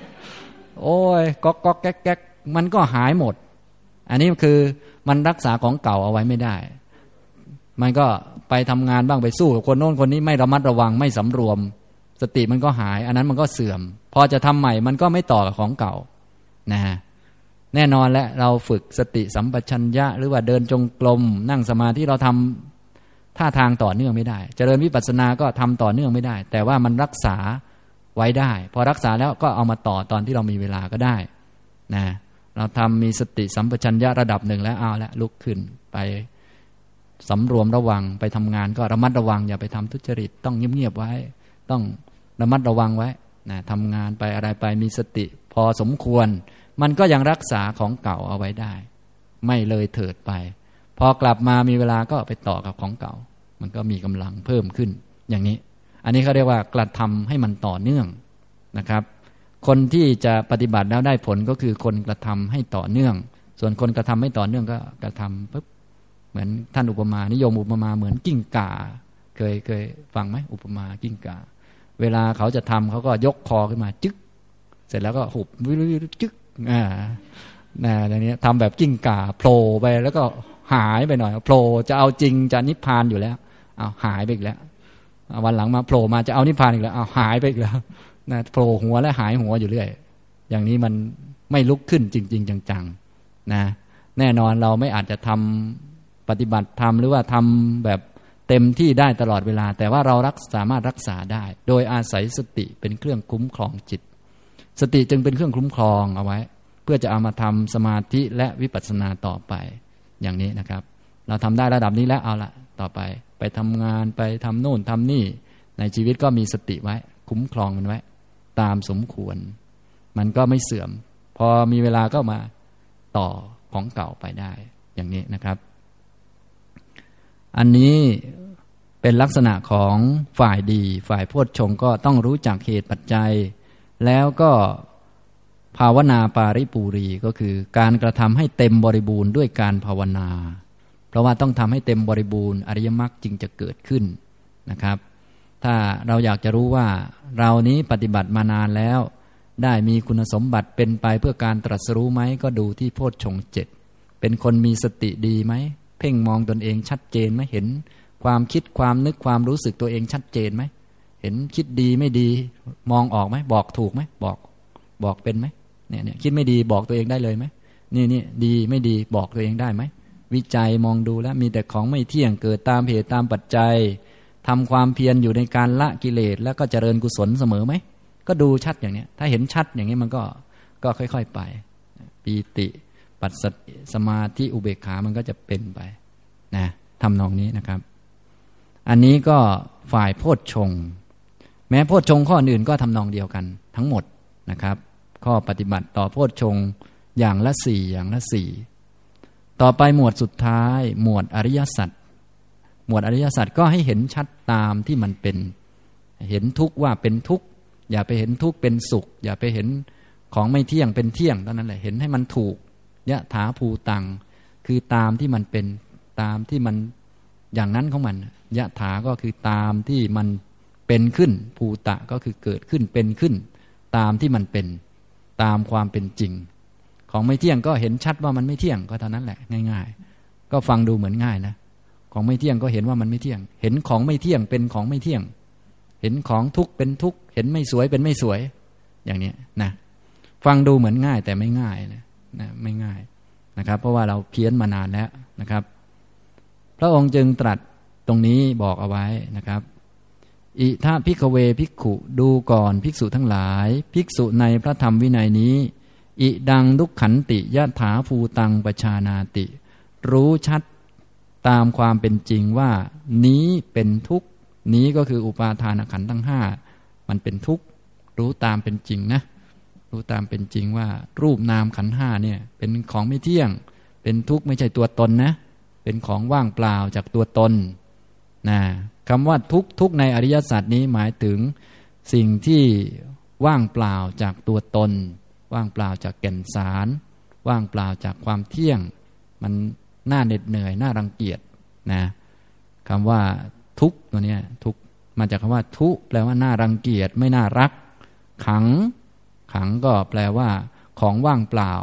โอ้ยก๊อกก๊อกแก๊กแก๊กมันก็หายหมดอันนี้คือมันรักษาของเก่าเอาไว้ไม่ได้มันก็ไปทำงานบ้างไปสู้กับคนโน้นคนนี้ไม่ระมัดระวังไม่สำรวมสติมันก็หายอันนั้นมันก็เสื่อมพอจะทำใหม่มันก็ไม่ต่อกับของเก่านะฮะแน่นอนและเราฝึกสติสัมปชัญญะหรือว่าเดินจงกรมนั่งสมาธิเราทำท่าทางต่อเนื่องไม่ได้เจริญวิปัสสนาก็ทำต่อเนื่องไม่ได้แต่ว่ามันรักษาไว้ได้พอรักษาแล้วก็เอามาต่อตอนที่เรามีเวลาก็ได้นะเราทำมีสติสัมปชัญญะระดับหนึ่งแล้วเอาละลุกขึ้นไปสำรวมระวังไปทำงานก็ระมัดระวังอย่าไปทำทุจริตต้องเงียบๆไว้ต้องระมัดระวังไว้นะทำงานไปอะไรไปมีสติพอสมควรมันก็ยังรักษาของเก่าเอาไว้ได้ไม่เลยเถิดไปพอกลับมามีเวลาก็ไปต่อกับของเก่ามันก็มีกำลังเพิ่มขึ้นอย่างนี้อันนี้เขาเรียกว่ากระทำให้มันต่อเนื่องนะครับคนที่จะปฏิบัติแล้วได้ผลก็คือคนกระทำให้ต่อเนื่องส่วนคนกระทำไม่ต่อเนื่องก็กระทำปุ๊บเหมือนท่านอุปมานิยมอุปมาเหมือนกิ้งก่าเคยเคยฟังไหมอุปมากิ้งก่าเวลาเขาจะทำเขาก็ยกคอขึ้นมาจึ๊กเสร็จแล้วก็หุบวิวจึ๊กอ่านะอย่างนี้ทำแบบกิ้งก่าโผล่ไปแล้วก็หายไปหน่อยโผล่จะเอาจริงจะนิพพานอยู่แล้วเอาหายไปอีกแล้ววันหลังมาโผล่มาจะเอานิพพานอีกแล้วเอาหายไปอีกแล้วนะโผล่หัวและหายหัวอยู่เรื่อยอย่างนี้มันไม่ลุกขึ้นจริงๆจังๆนะแน่นอนเราไม่อาจจะทำปฏิบัติธรรมหรือว่าทำแบบเต็มที่ได้ตลอดเวลาแต่ว่าเรารักสามารถรักษาได้โดยอาศัยสติเป็นเครื่องคุ้มครองจิตสติจึงเป็นเครื่องคุ้มครองเอาไว้เพื่อจะเอามาทำสมาธิและวิปัสสนาต่อไปอย่างนี้นะครับเราทำได้ระดับนี้แล้วเอาละต่อไปไปทำงานไปทำโน่นทำนี่ในชีวิตก็มีสติไว้คุ้มครองมันไว้ตามสมควรมันก็ไม่เสื่อมพอมีเวลาก็มาต่อของเก่าไปได้อย่างนี้นะครับอันนี้เป็นลักษณะของฝ่ายดีฝ่ายโพชฌงค์ก็ต้องรู้จักเหตุปัจจัยแล้วก็ภาวนาปาริปูรีก็คือการกระทำให้เต็มบริบูรณ์ด้วยการภาวนาเพราะว่าต้องทำให้เต็มบริบูรณ์อริยมรรคจึงจะเกิดขึ้นนะครับถ้าเราอยากจะรู้ว่าเรานี้ปฏิบัติมานานแล้วได้มีคุณสมบัติเป็นไปเพื่อการตรัสรู้ไหมก็ดูที่โพชฌงค์เจ็ดเป็นคนมีสติดีไหมเพ่งมองตนเองชัดเจนไหมเห็นความคิดความนึกความรู้สึกตัวเองชัดเจนไหมเห็นคิดดีไม่ดีมองออกไหมบอกถูกไหมบอกบอกเป็นไหมเนี่ยเนี่ยคิดไม่ดีบอกตัวเองได้เลยไหมนี่นี่ดีไม่ดีบอกตัวเองได้ไหมวิจัยมองดูแล้วมีแต่ของไม่เที่ยงเกิดตามเหตุตามปัจจัยทำความเพียรอยู่ในการละกิเลสแล้วก็เจริญกุศลเสมอไหมก็ดูชัดอย่างเนี้ยถ้าเห็นชัดอย่างนี้มันก็ก็ค่อยๆไปปีติปัสสัทธิสมาธิอุเบกขามันก็จะเป็นไปนะทำนองนี้นะครับอันนี้ก็ฝ่ายโพชฌงค์แม้โพชฌงค์ข้ออื่นก็ทำนองเดียวกันทั้งหมดนะครับข้อปฏิบัติต่อโพชฌงค์อย่างละสี่อย่างละสี่ต่อไปหมวดสุดท้ายหมวดอริยสัจหมวดอริยสัจก็ให้เห็นชัดตามที่มันเป็นเห็นทุกข์ว่าเป็นทุกข์อย่าไปเห็นทุกข์เป็นสุขอย่าไปเห็นของไม่เที่ยงเป็นเที่ยงตอนนั้นแหละเห็นให้มันถูกยะถาภูตังคือตามที่มันเป็นตามที่มันอย่างนั้นของมันยะถาก็คือตามที่มันเป็นขึ้นภูตะก็คือเกิดขึ้นเป็นขึ้นตามที่มันเป็นตามความเป็นจริงของไม่เที่ยงก็เห็นชัดว่ามันไม่เที่ยงก็เท่านั้นแหละง่ายๆก็ฟังดูเหมือนง่ายนะของไม่เที่ยงก็เห็นว่ามันไม่เที่ยงเห็นของไม่เที่ยงเป็นของไม่เที่ยงเห็นของทุกข์เป็นทุกข์เห็นไม่สวยเป็นไม่สวยอย่างนี้นะฟังดูเหมือนง่ายแต่ไม่ง่ายนะนะไม่ง่ายนะครับเพราะว่าเราเพี้ยนมานานแล้วนะครับพระองค์จึงตรัสตรงนี้บอกเอาไว้นะครับอิทะภิกขเวภิกขุดูก่อนภิกษุทั้งหลายภิกษุในพระธรรมวินัยนี้อิดังทุกขันติยะถาภูตังปชานาติรู้ชัดตามความเป็นจริงว่านี้เป็นทุกข์นี้ก็คืออุปาทานขันธ์ทั้งห้ามันเป็นทุกข์รู้ตามเป็นจริงนะรู้ตามเป็นจริงว่ารูปนามขันธ์ห้าเนี่ยเป็นของไม่เที่ยงเป็นทุกข์ไม่ใช่ตัวตนนะเป็นของว่างเปล่าจากตัวตนนะคำว่าทุกข์ทุกข์ในอริยสัจนี้หมายถึงสิ่งที่ว่างเปล่าจากตัวตนว่างเปล่าจากแก่นสารว่างเปล่าจากความเที่ยงมันน่าเหน็ดเหนื่อยน่ารังเกียจนะคำว่าทุกข์ตัวเนี้ยทุกข์ มาจากคำว่าทุแปลว่าน่ารังเกียจไม่น่ารักขังขังก็แปลว่าของว่างเปล่า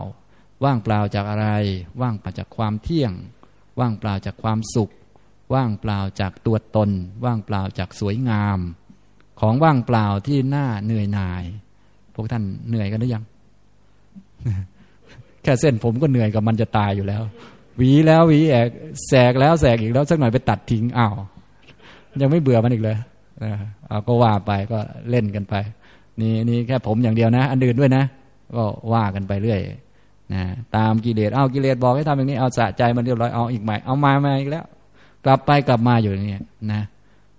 ว่างเปล่าจากอะไรว่างเปล่าจากความเที่ยงว่างเปล่าจากความสุขว่างเปล่าจากตัวตนว่างเปล่าจากสวยงามของว่างเปล่าที่น่าเหนื่อยหน่ายพวกท่านเหนื่อยกันหรือยัง แค่เส้นผมก็เหนื่อยกับมันจะตายอยู่แล้วหวีแล้วหวีแอกแสกแล้วแสกอีกแล้วสักหน่อยไปตัดทิ้งอ้าวยังไม่เบื่อมันอีกเลยเอาก็ว่าไปก็เล่นกันไปนี่นี่แค่ผมอย่างเดียวนะอันอื่นด้วยนะก็ว่ากันไปเรื่อยนะตามกิเลสเอากิเลสบอกให้ทำอย่างนี้เอาสะใจมันเรียบร้อยเอาอีกใหม่เอามาใหม่อีกแล้วกลับไปกลับมาอยู่อย่างนี้นะ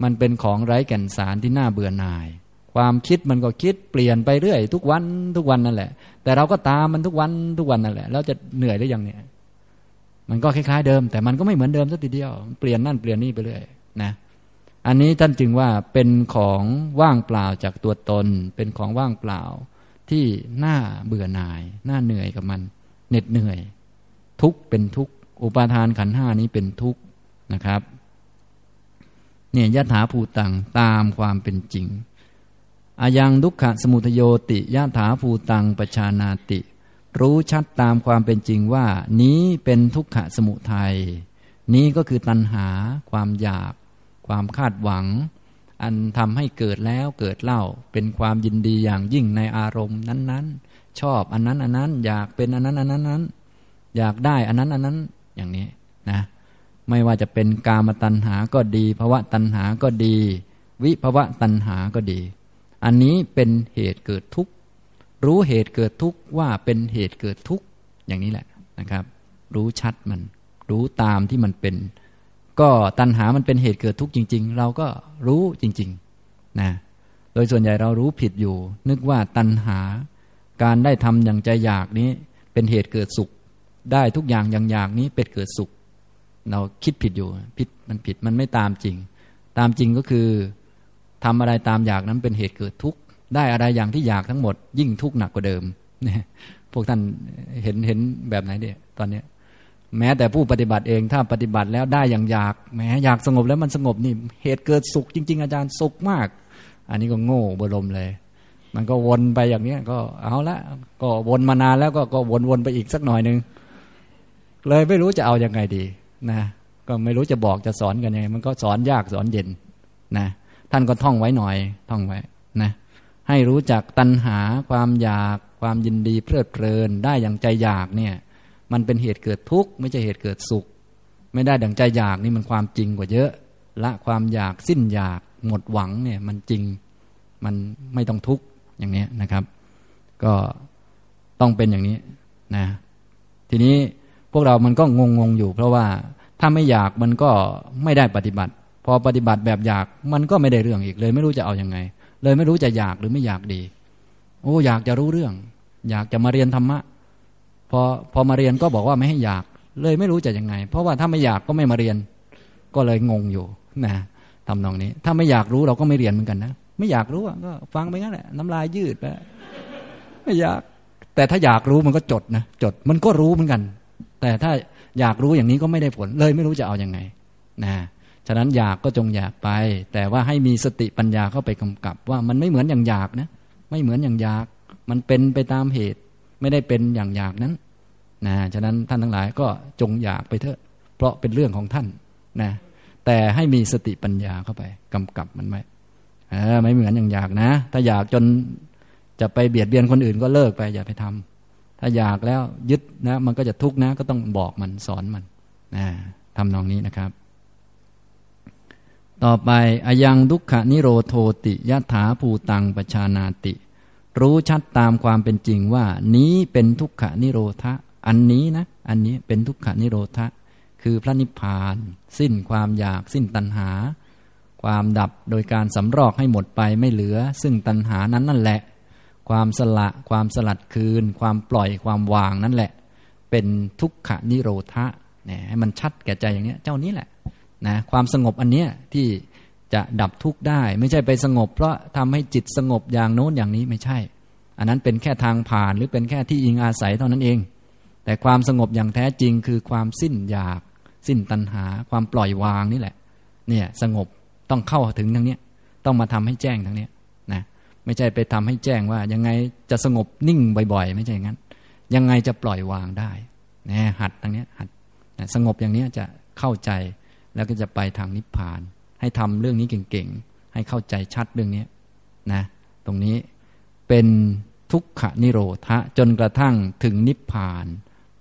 มันเป็นของไร้แก่นสารที่น่าเบื่อหน่ายความคิดมันก็คิดเปลี่ยนไปเรื่อยทุกวันทุกวันนั่นแหละแต่เราก็ตามมันทุกวันทุกวันนั่นแหละแล้วจะเหนื่อยได้ยังเนี่ยมันก็คล้ายๆเดิมแต่มันก็ไม่เหมือนเดิมสักทีเดียวเปลี่ยนนั่นเปลี่ยนนี่ไปเรื่อยนะอันนี้ท่านจึงว่าเป็นของว่างเปล่าจากตัวตนเป็นของว่างเปล่าที่น่าเบื่อหน่ายน่าเหนื่อยกับมันเหน็ดเหนื่อยทุกข์เป็นทุกข์อุปาทานขันธ์ห้านี้เป็นทุกข์นะครับเนี่ยยถาภูตังตามความเป็นจริงอายังทุกขสมุทโยติยถาภูตังปชานาติรู้ชัดตามความเป็นจริงว่านี้เป็นทุกขสมุทัยนี้ก็คือตัณหาความอยากความคาดหวังอันทำให้เกิดแล้วเกิดเล่าเป็นความยินดีอย่างยิ่งในอารมณ์นั้นๆชอบอันนั้นอันนั้นอยากเป็นอันนั้นอันนั้นอยากได้อันนั้นอันนั้นอย่างนี้นะไม่ว่าจะเป็นกามตัณหาก็ดีภวตัณหาก็ดีวิภวตัณหาก็ดีอันนี้เป็นเหตุเกิดทุกข์รู้เหตุเกิดทุกข์ว่าเป็นเหตุเกิดทุกข์อย่างนี้แหละนะครับรู้ชัดมันรู้ตามที่มันเป็นก็ตัณหามันเป็นเหตุเกิดทุกข์จริงๆเราก็รู้จริงๆนะโดยส่วนใหญ่เรารู้ผิดอยู่นึกว่าตัณหาการได้ทำอย่างใจอยากนี้เป็นเหตุเกิดสุขได้ทุกอย่างอย่างอยากนี้เป็นเกิดสุขเราคิดผิดอยู่ผิดมันผิดมันไม่ตามจริงตามจริงก็คือทำอะไรตามอยากนั้นเป็นเหตุเกิดทุกข์ได้อะไรอย่างที่อยากทั้งหมดยิ่งทุกข์หนักกว่าเดิมเนี่ยพวกท่านเห็นเห็นแบบไหนเนี่ยตอนนี้แม้แต่ผู้ปฏิบัติเองถ้าปฏิบัติแล้วได้อย่างอยากแม้อยากสงบแล้วมันสงบนี่เหตุเกิดสุขจริงๆอาจารย์สุขมากอันนี้ก็โง่บรมเลยมันก็วนไปอย่างนี้ก็เอาละก็วนมานานแล้วก็ก็วนๆไปอีกสักหน่อยนึงเลยไม่รู้จะเอายังไงดีนะก็ไม่รู้จะบอกจะสอนกันยังไงมันก็สอนยากสอนเย็นนะท่านก็ท่องไว้หน่อยท่องไว้นะให้รู้จักตัณหาความอยากความยินดีเพลิดเพลินได้อย่างใจอยากเนี่ยมันเป็นเหตุเกิดทุกข์ไม่ใช่เหตุเกิดสุขไม่ได้ดังใจอยากนี่มันความจริงกว่าเยอะละความอยากสิ้นอยากหมดหวังเนี่ยมันจริงมันไม่ต้องทุกข์อย่างนี้นะครับก็ต้องเป็นอย่างนี้นะทีนี้พวกเรามันก็งงงอยู่เพราะว่าถ้าไม่อยากมันก็ไม่ได้ปฏิบัติพอปฏิบัติแบบอยากมันก็ไม่ได้เรื่องอีกเลยไม่รู้จะเอายังไงเลยไม่รู้จะอยากหรือไม่อยากดีโอ้อยากจะรู้เรื่องอยากจะมาเรียนธรรมะพอพอมาเรียนก็บอกว่าไม่ให้อยากเลยไม่รู้จะยังไงเพราะว่าถ้าไม่อยากก็ไม่มาเรียนก็เลยงงอยู่นะทำนองนี้ถ้าไม่อยากรู้เราก็ไม่เรียนเหมือนกันนะไม่อยากรู้ก็ฟังไปงั้นแหละน้ำลายยืดไปไม่อยากแต่ถ้าอยากรู้มันก็จดนะจดมันก็รู้เหมือนกันแต่ถ้าอยากรู้อย่างนี้ก็ไม่ได้ผลเลยไม่รู้จะเอายังไงนะฉะนั้นอยากก็จงอยากไปแต่ว่าให้มีสติปัญญาเข้าไปกำกับว่ามันไม่เหมือนอย่างอยากนะไม่เหมือนอย่างอยากมันเป็นไปตามเหตุไม่ได้เป็นอย่างอยากนั้นนะฉะนั้นท่านทั้งหลายก็จงอยากไปเถอะเพราะเป็นเรื่องของท่านนะแต่ให้มีสติปัญญาเข้าไปกำกับมันไว้เออไม่เหมือนอย่างอยากนะถ้าอยากจนจะไปเบียดเบียนคนอื่นก็เลิกไปอย่าไปทำถ้าอยากแล้วยึดนะมันก็จะทุกข์นะก็ต้องบอกมันสอนมันนะทำนองนี้นะครับต่อไปอายังทุกขนิโรโธติยถาภูตังปชานาติรู้ชัดตามความเป็นจริงว่านี้เป็นทุกขนิโรธะอันนี้นะอันนี้เป็นทุกขนิโรธะคือพระนิพพานสิ้นความอยากสิ้นตัณหาความดับโดยการสำรอกให้หมดไปไม่เหลือซึ่งตัณหานั้นนั่นแหละความสละความสลัดคืนความปล่อยความวางนั่นแหละเป็นทุกขนิโรธะเนี่ยให้มันชัดแก่ใจอย่างนี้เจ้านี้แหละนะความสงบอันเนี้ยที่จะดับทุกข์ได้ไม่ใช่ไปสงบเพราะทำให้จิตสงบอย่างโน้นอย่างนี้ไม่ใช่อันนั้นเป็นแค่ทางผ่านหรือเป็นแค่ที่อิงอาศัยเท่านั้นเองแต่ความสงบอย่างแท้จริงคือความสิ้นอยากสิ้นตัณหาความปล่อยวางนี่แหละเนี่ยสงบต้องเข้าถึงทางเนี้ย ต้องมาทำให้แจ้งทั้งนี้นะไม่ใช่ไปทำให้แจ้งว่ายังไงจะสงบนิ่งบ่อยๆไม่ใช่อย่างนั้นยังไงจะปล่อยวางได้นะหัดทั้งนี้หัดนะสงบอย่างนี้จะเข้าใจแล้วก็จะไปทางนิพพานให้ทำเรื่องนี้เก่งๆให้เข้าใจชัดเรื่องนี้นะตรงนี้เป็นทุกขนิโรธะจนกระทั่งถึงนิพพาน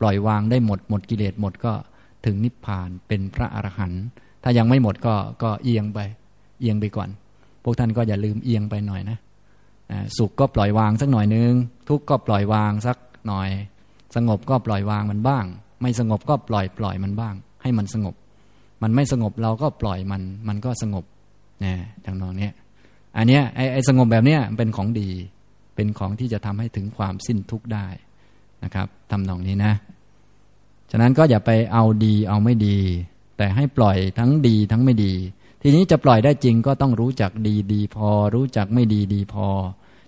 ปล่อยวางได้หมดหมดกิเลสหมดก็ถึงนิพพานเป็นพระอรหันต์ถ้ายังไม่หมดก็ก็เอียงไปเอียงไปก่อนพวกท่านก็อย่าลืมเอียงไปหน่อยนะสุขก็ปล่อยวางสักหน่อยนึงทุกข์ก็ปล่อยวางสักหน่อยสงบก็ปล่อยวางมันบ้างไม่สงบก็ปล่อยปล่อยมันบ้างให้มันสงบมันไม่สงบเราก็ปล่อยมันมันก็สงบนะอย่างนองเนี้ยอันเนี้ยไอ้ไอ้สงบแบบเนี้ยเป็นของดีเป็นของที่จะทำให้ถึงความสิ้นทุกข์ได้นะครับทำนองนี้นะฉะนั้นก็อย่าไปเอาดีเอาไม่ดีแต่ให้ปล่อยทั้งดีทั้งไม่ดีทีนี้จะปล่อยได้จริงก็ต้องรู้จักดีดีพอรู้จักไม่ดีดีพอ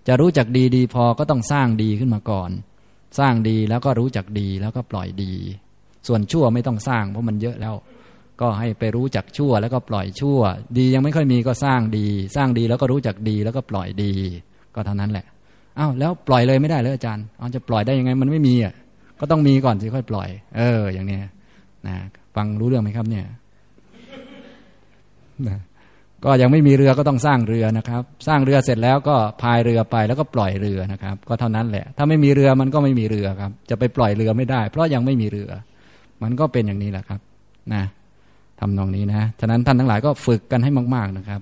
จะรู้จักดีดีพอก็ต้องสร้างดีขึ้นมาก่อนสร้างดีแล้วก็รู้จักดีแล้วก็ปล่อยดีส่วนชั่วไม่ต้องสร้างเพราะมันเยอะแล้วก็ให้ไปรู้จักชั่วแล้วก็ปล่อยชั่วดียังไม่ค่อยมีก็สร้างดีสร้างดีแล้วก็รู้จักดีแล้วก็ปล่อยดีก็เท่านั้นแหละอ้าวแล้วปล่อยเลยไม่ได้เลยอาจารย์เอาจะปล่อยได้ยังไงมันไม่มีอ่ะก็ต้องมีก่อนสิค่อยปล่อยเอออย่างนี้นะฟังรู้เรื่องไหมครับเนี่ยนะก็ยังไม่มีเรือก็ต้องสร้างเรือนะครับสร้างเรือเสร็จแล้วก็พายเรือไปแล้วก็ปล่อยเรือนะครับก็เท่านั้นแหละถ้าไม่มีเรือมันก็ไม่มีเรือครับจะไปปล่อยเรือไม่ได้เพราะยังไม่มีเรือมันก็เป็นอย่างนี้แหละครับนะทำนองนี้นะฉะนั้นท่านทั้งหลายก็ฝึกกันให้มากๆนะครับ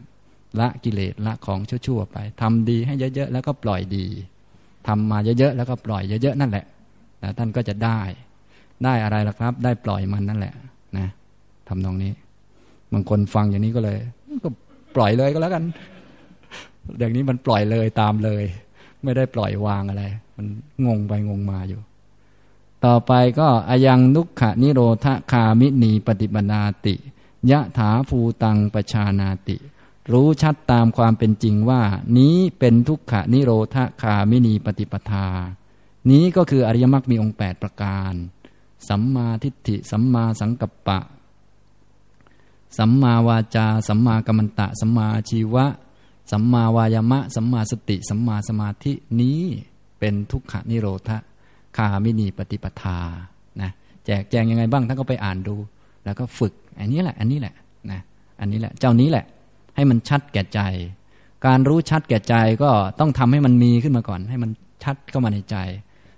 ละกิเลสละของชั่วๆไปทำดีให้เยอะๆแล้วก็ปล่อยดีทำมาเยอะๆแล้วก็ปล่อยเยอะๆนั่นแหละนะท่านก็จะได้ได้อะไรล่ะครับได้ปล่อยมันนั่นแหละนะทำนองนี้บางคนฟังอย่างนี้ก็เลยก็ปล่อยเลยก็แล้วกันอย่างนี้มันปล่อยเลยตามเลยไม่ได้ปล่อยวางอะไรมันงงไปงงมาอยู่ต่อไปก็อายังทุกขนิโรธคามินีปฏิบันาติยะถาภูตังปชานาติรู้ชัดตามความเป็นจริงว่านี้เป็นทุกขนิโรธคามินีปฏิปทานี้ก็คืออริยมรรคมีองค์แปดประการสัมมาทิฏฐิสัมมาสังกัปปะสัมมาวาจาสัมมากัมมันตะสัมมาชีวะสัมมาวายามะสัมมาสติสัมมาสมาธินี้เป็นทุกขนิโรธคามินีปฏิปทานะแจกแจงยังไงบ้างท่านก็ไปอ่านดูแล้วก็ฝึกอันนี้แหละอันนี้แหละนะอันนี้แหละเจ้านี้แหละให้มันชัดแก่ใจการรู้ชัดแก่ใจก็ต้องทำให้มันมีขึ้นมาก่อนให้มันชัดเข้ามาในใจ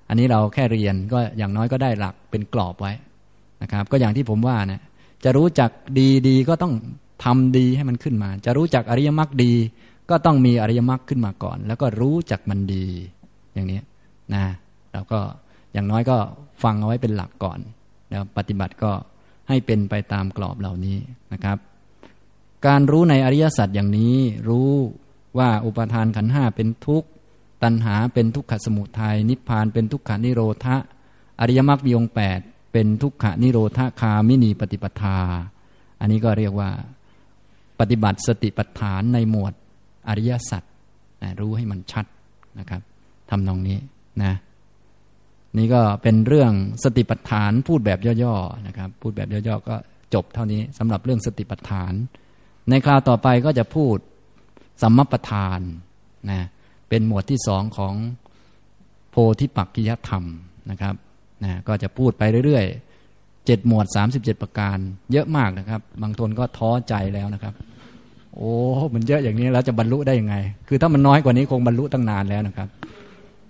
อันนี้เราแค่เรียนก็อย่างน้อยก็ได้หลักเป็นกรอบไว้นะครับก็อย่างที่ผมว่านะจะรู้จักดีๆก็ต้องทำดีให้มันขึ้นมาจะรู้จักอริยมรรคดีก็ต้องมีอริยมรรคขึ้นมาก่อนแล้วก็รู้จักมันดีอย่างนี้นะเราก็อย่างน้อยก็ฟังเอาไว้เป็นหลักก่อนแล้วปฏิบัติก็ให้เป็นไปตามกรอบเหล่านี้นะครับการรู้ในอริยสัจอย่างนี้รู้ว่าอุปาทานขันธ์ห้าเป็นทุกข์ตัณหาเป็นทุกขสมุทัยนิพพานเป็นทุกขนิโรธะอริยมรรคมีองค์แปดเป็นทุกขนิโรธคามินีปฏิปทาอันนี้ก็เรียกว่าปฏิบัติสติปัฏฐานในหมวดอริยสัจนะรู้ให้มันชัดนะครับทำนองนี้นะนี่ก็เป็นเรื่องสติปัฏฐานพูดแบบย่อๆนะครับพูดแบบย่อๆก็จบเท่านี้สำหรับเรื่องสติปัฏฐานในคราวต่อไปก็จะพูดสัมมัปปทานนะเป็นหมวดที่สองของโพธิปักขิยธรรมนะครับนะก็จะพูดไปเรื่อยๆเจ็ดหมวดสามสิบเจ็ดประการเยอะมากนะครับบางคนก็ท้อใจแล้วนะครับโอ้มันเยอะอย่างนี้แล้วจะบรรลุได้ยังไงคือถ้ามันน้อยกว่านี้คงบรรลุตั้งนานแล้วนะครับ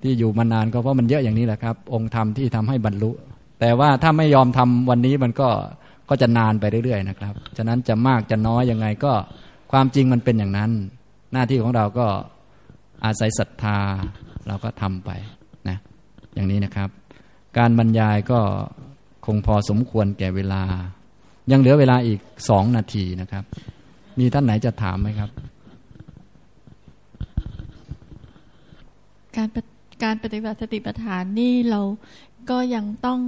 ที่อยู่มานานก็เพราะมันเยอะอย่างนี้แหละครับองค์ธรรมที่ทำให้บรรลุแต่ว่าถ้าไม่ยอมทำวันนี้มันก็ก็จะนานไปเรื่อยๆนะครับฉะนั้นจะมากจะน้อยยังไงก็ความจริงมันเป็นอย่างนั้นหน้าที่ของเราก็อาศัยศรัทธาเราก็ทำไปนะอย่างนี้นะครับการบรรยายก็คงพอสมควรแก่เวลายังเหลือเวลาอีกสองนาทีนะครับมีท่านไหนจะถามไหมครับการการปฏิบัติสติปัฏฐานนี่เราก็ยังต้อง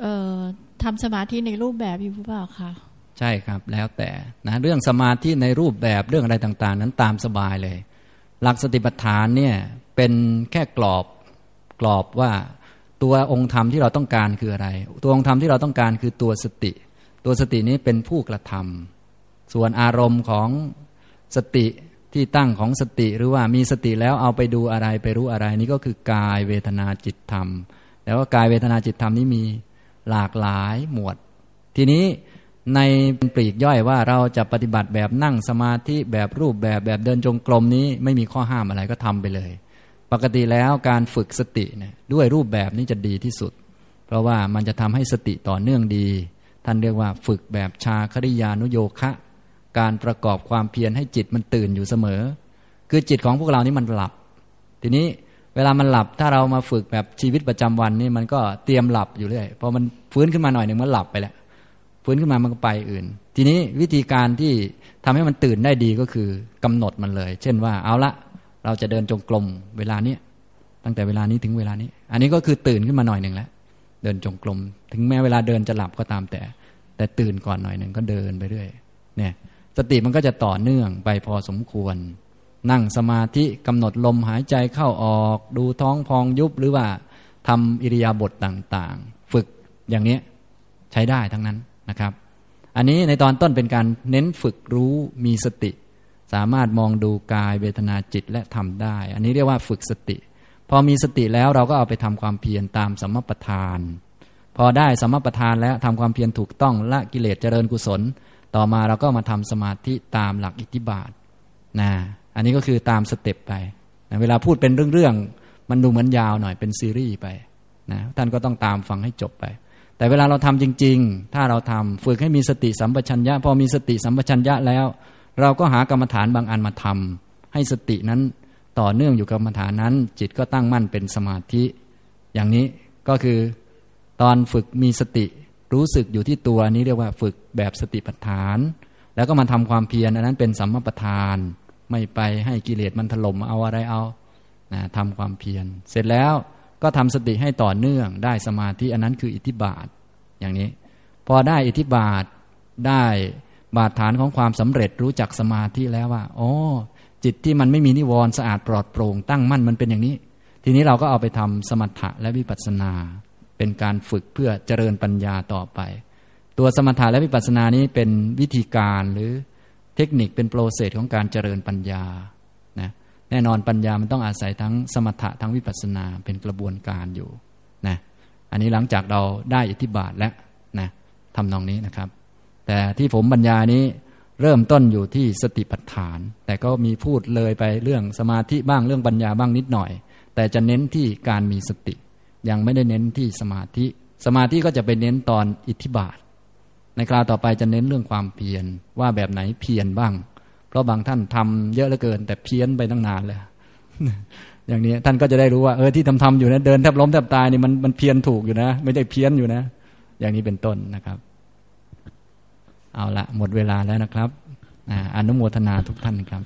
เอ่อทำสมาธิในรูปแบบอยู่หรือเปล่าคะใช่ครับแล้วแต่นะเรื่องสมาธิในรูปแบบเรื่องอะไรต่างๆนั้นตามสบายเลยหลักสติปัฏฐานเนี่ยเป็นแค่กรอบกรอบว่าตัวองค์ธรรมที่เราต้องการคืออะไรตัวองค์ธรรมที่เราต้องการคือตัวสติตัวสตินี้เป็นผู้กระทำส่วนอารมณ์ของสติ ที่ตั้งของสติหรือว่ามีสติแล้วเอาไปดูอะไรไปรู้อะไรนี่ก็คือกายเวทนาจิตธรรมแต่ว่ากายเวทนาจิตธรรมนี้มีหลากหลายหมวดทีนี้ในปลีกย่อยว่าเราจะปฏิบัติแบบนั่งสมาธิแบบรูปแบบแบบเดินจงกรมนี้ไม่มีข้อห้ามอะไรก็ทำไปเลยปกติแล้วการฝึกสติเนี่ยด้วยรูปแบบนี้จะดีที่สุดเพราะว่ามันจะทำให้สติต่อเนื่องดีท่านเรียกว่าฝึกแบบชาคริยานุโยคะการประกอบความเพียรให้จิตมันตื่นอยู่เสมอคือจิตของพวกเรานี่มันหลับทีนี้เวลามันหลับถ้าเรามาฝึกแบบชีวิตประจำวันนี่มันก็เตรียมหลับอยู่เรื่อยพอมันฟื้นขึ้นมาหน่อยหนึ่งมันหลับไปแล้วฟื้นขึ้นมามันก็ไปอื่นทีนี้วิธีการที่ทำให้มันตื่นได้ดีก็คือกำหนดมันเลยเช่นว่าเอาละเราจะเดินจงกรมเวลานี้ตั้งแต่เวลานี้ถึงเวลานี้อันนี้ก็คือตื่นขึ้นมาหน่อยหนึ่งแล้วเดินจงกรมถึงแม้เวลาเดินจะหลับก็ตามแต่แต่ตื่นก่อนหน่อยหนึ่งก็เดินไปเรื่อยเนี่ยสติมันก็จะต่อเนื่องไปพอสมควรนั่งสมาธิกำหนดลมหายใจเข้าออกดูท้องพองยุบหรือว่าทำอิริยาบถต่างๆฝึกอย่างนี้ใช้ได้ทั้งนั้นนะครับอันนี้ในตอนต้นเป็นการเน้นฝึกรู้มีสติสามารถมองดูกายเวทนาจิตและธรรมได้อันนี้เรียกว่าฝึกสติพอมีสติแล้วเราก็เอาไปทำความเพียรตามสัมมาประธานพอได้สัมมาประธานแล้วทำความเพียรถูกต้องละกิเลสเจริญกุศลต่อมาเราก็มาทำสมาธิตามหลักอิทธิบาทนะอันนี้ก็คือตามสเต็ปไปนะเวลาพูดเป็นเรื่องๆมันดูเหมือนยาวหน่อยเป็นซีรีส์ไปนะท่านก็ต้องตามฟังให้จบไปแต่เวลาเราทำจริงๆถ้าเราทำฝึกให้มีสติสัมปชัญญะพอมีสติสัมปชัญญะแล้วเราก็หากรรมฐานบางอันมาทำให้สตินั้นต่อเนื่องอยู่กับกรรมฐานนั้นจิตก็ตั้งมั่นเป็นสมาธิอย่างนี้ก็คือตอนฝึกมีสติรู้สึกอยู่ที่ตัวนี้เรียกว่าฝึกแบบสติปัฏฐานแล้วก็มาทำความเพียรอันนั้นเป็นสัมมาประธานไม่ไปให้กิเลสมันถล่มเอาอะไรเอานะทำความเพียรเสร็จแล้วก็ทำสติให้ต่อเนื่องได้สมาธิอันนั้นคืออิทธิบาทอย่างนี้พอได้อิทธิบาทได้บาทฐานของความสำเร็จรู้จักสมาธิแล้วว่าอ๋อจิตที่มันไม่มีนิวรณ์สะอาดปลอดโปร่งตั้งมั่นมันเป็นอย่างนี้ทีนี้เราก็เอาไปทำสมถะและวิปัสสนาเป็นการฝึกเพื่อเจริญปัญญาต่อไปตัวสมถะและวิปัสสนานี้เป็นวิธีการหรือเทคนิคเป็นโปรเซสของการเจริญปัญญานะแน่นอนปัญญามันต้องอาศัยทั้งสมถะทั้งวิปัสสนาเป็นกระบวนการอยู่นะอันนี้หลังจากเราได้อิทธิบาทแล้วนะทำนองนี้นะครับแต่ที่ผมบรรยายนี้เริ่มต้นอยู่ที่สติปัฏฐานแต่ก็มีพูดเลยไปเรื่องสมาธิบ้างเรื่องปัญญาบ้างนิดหน่อยแต่จะเน้นที่การมีสติยังไม่ได้เน้นที่สมาธิสมาธิก็จะไปเน้นตอนอิทธิบาทในคราวต่อไปจะเน้นเรื่องความเพียรว่าแบบไหนเพียรบ้างเพราะบางท่านทำเยอะเหลือเกินแต่เพี้ยนไปตั้งนานเลย อย่างนี้ท่านก็จะได้รู้ว่าเออที่ทำทำอยู่นะเดินแทบล้มแทบตายนี่มันมันเพี้ยนถูกอยู่นะไม่ได้เพี้ยนอยู่นะอย่างนี้เป็นต้นนะครับเอาละหมดเวลาแล้วนะครับ อนุโมทนาทุกท่านครับ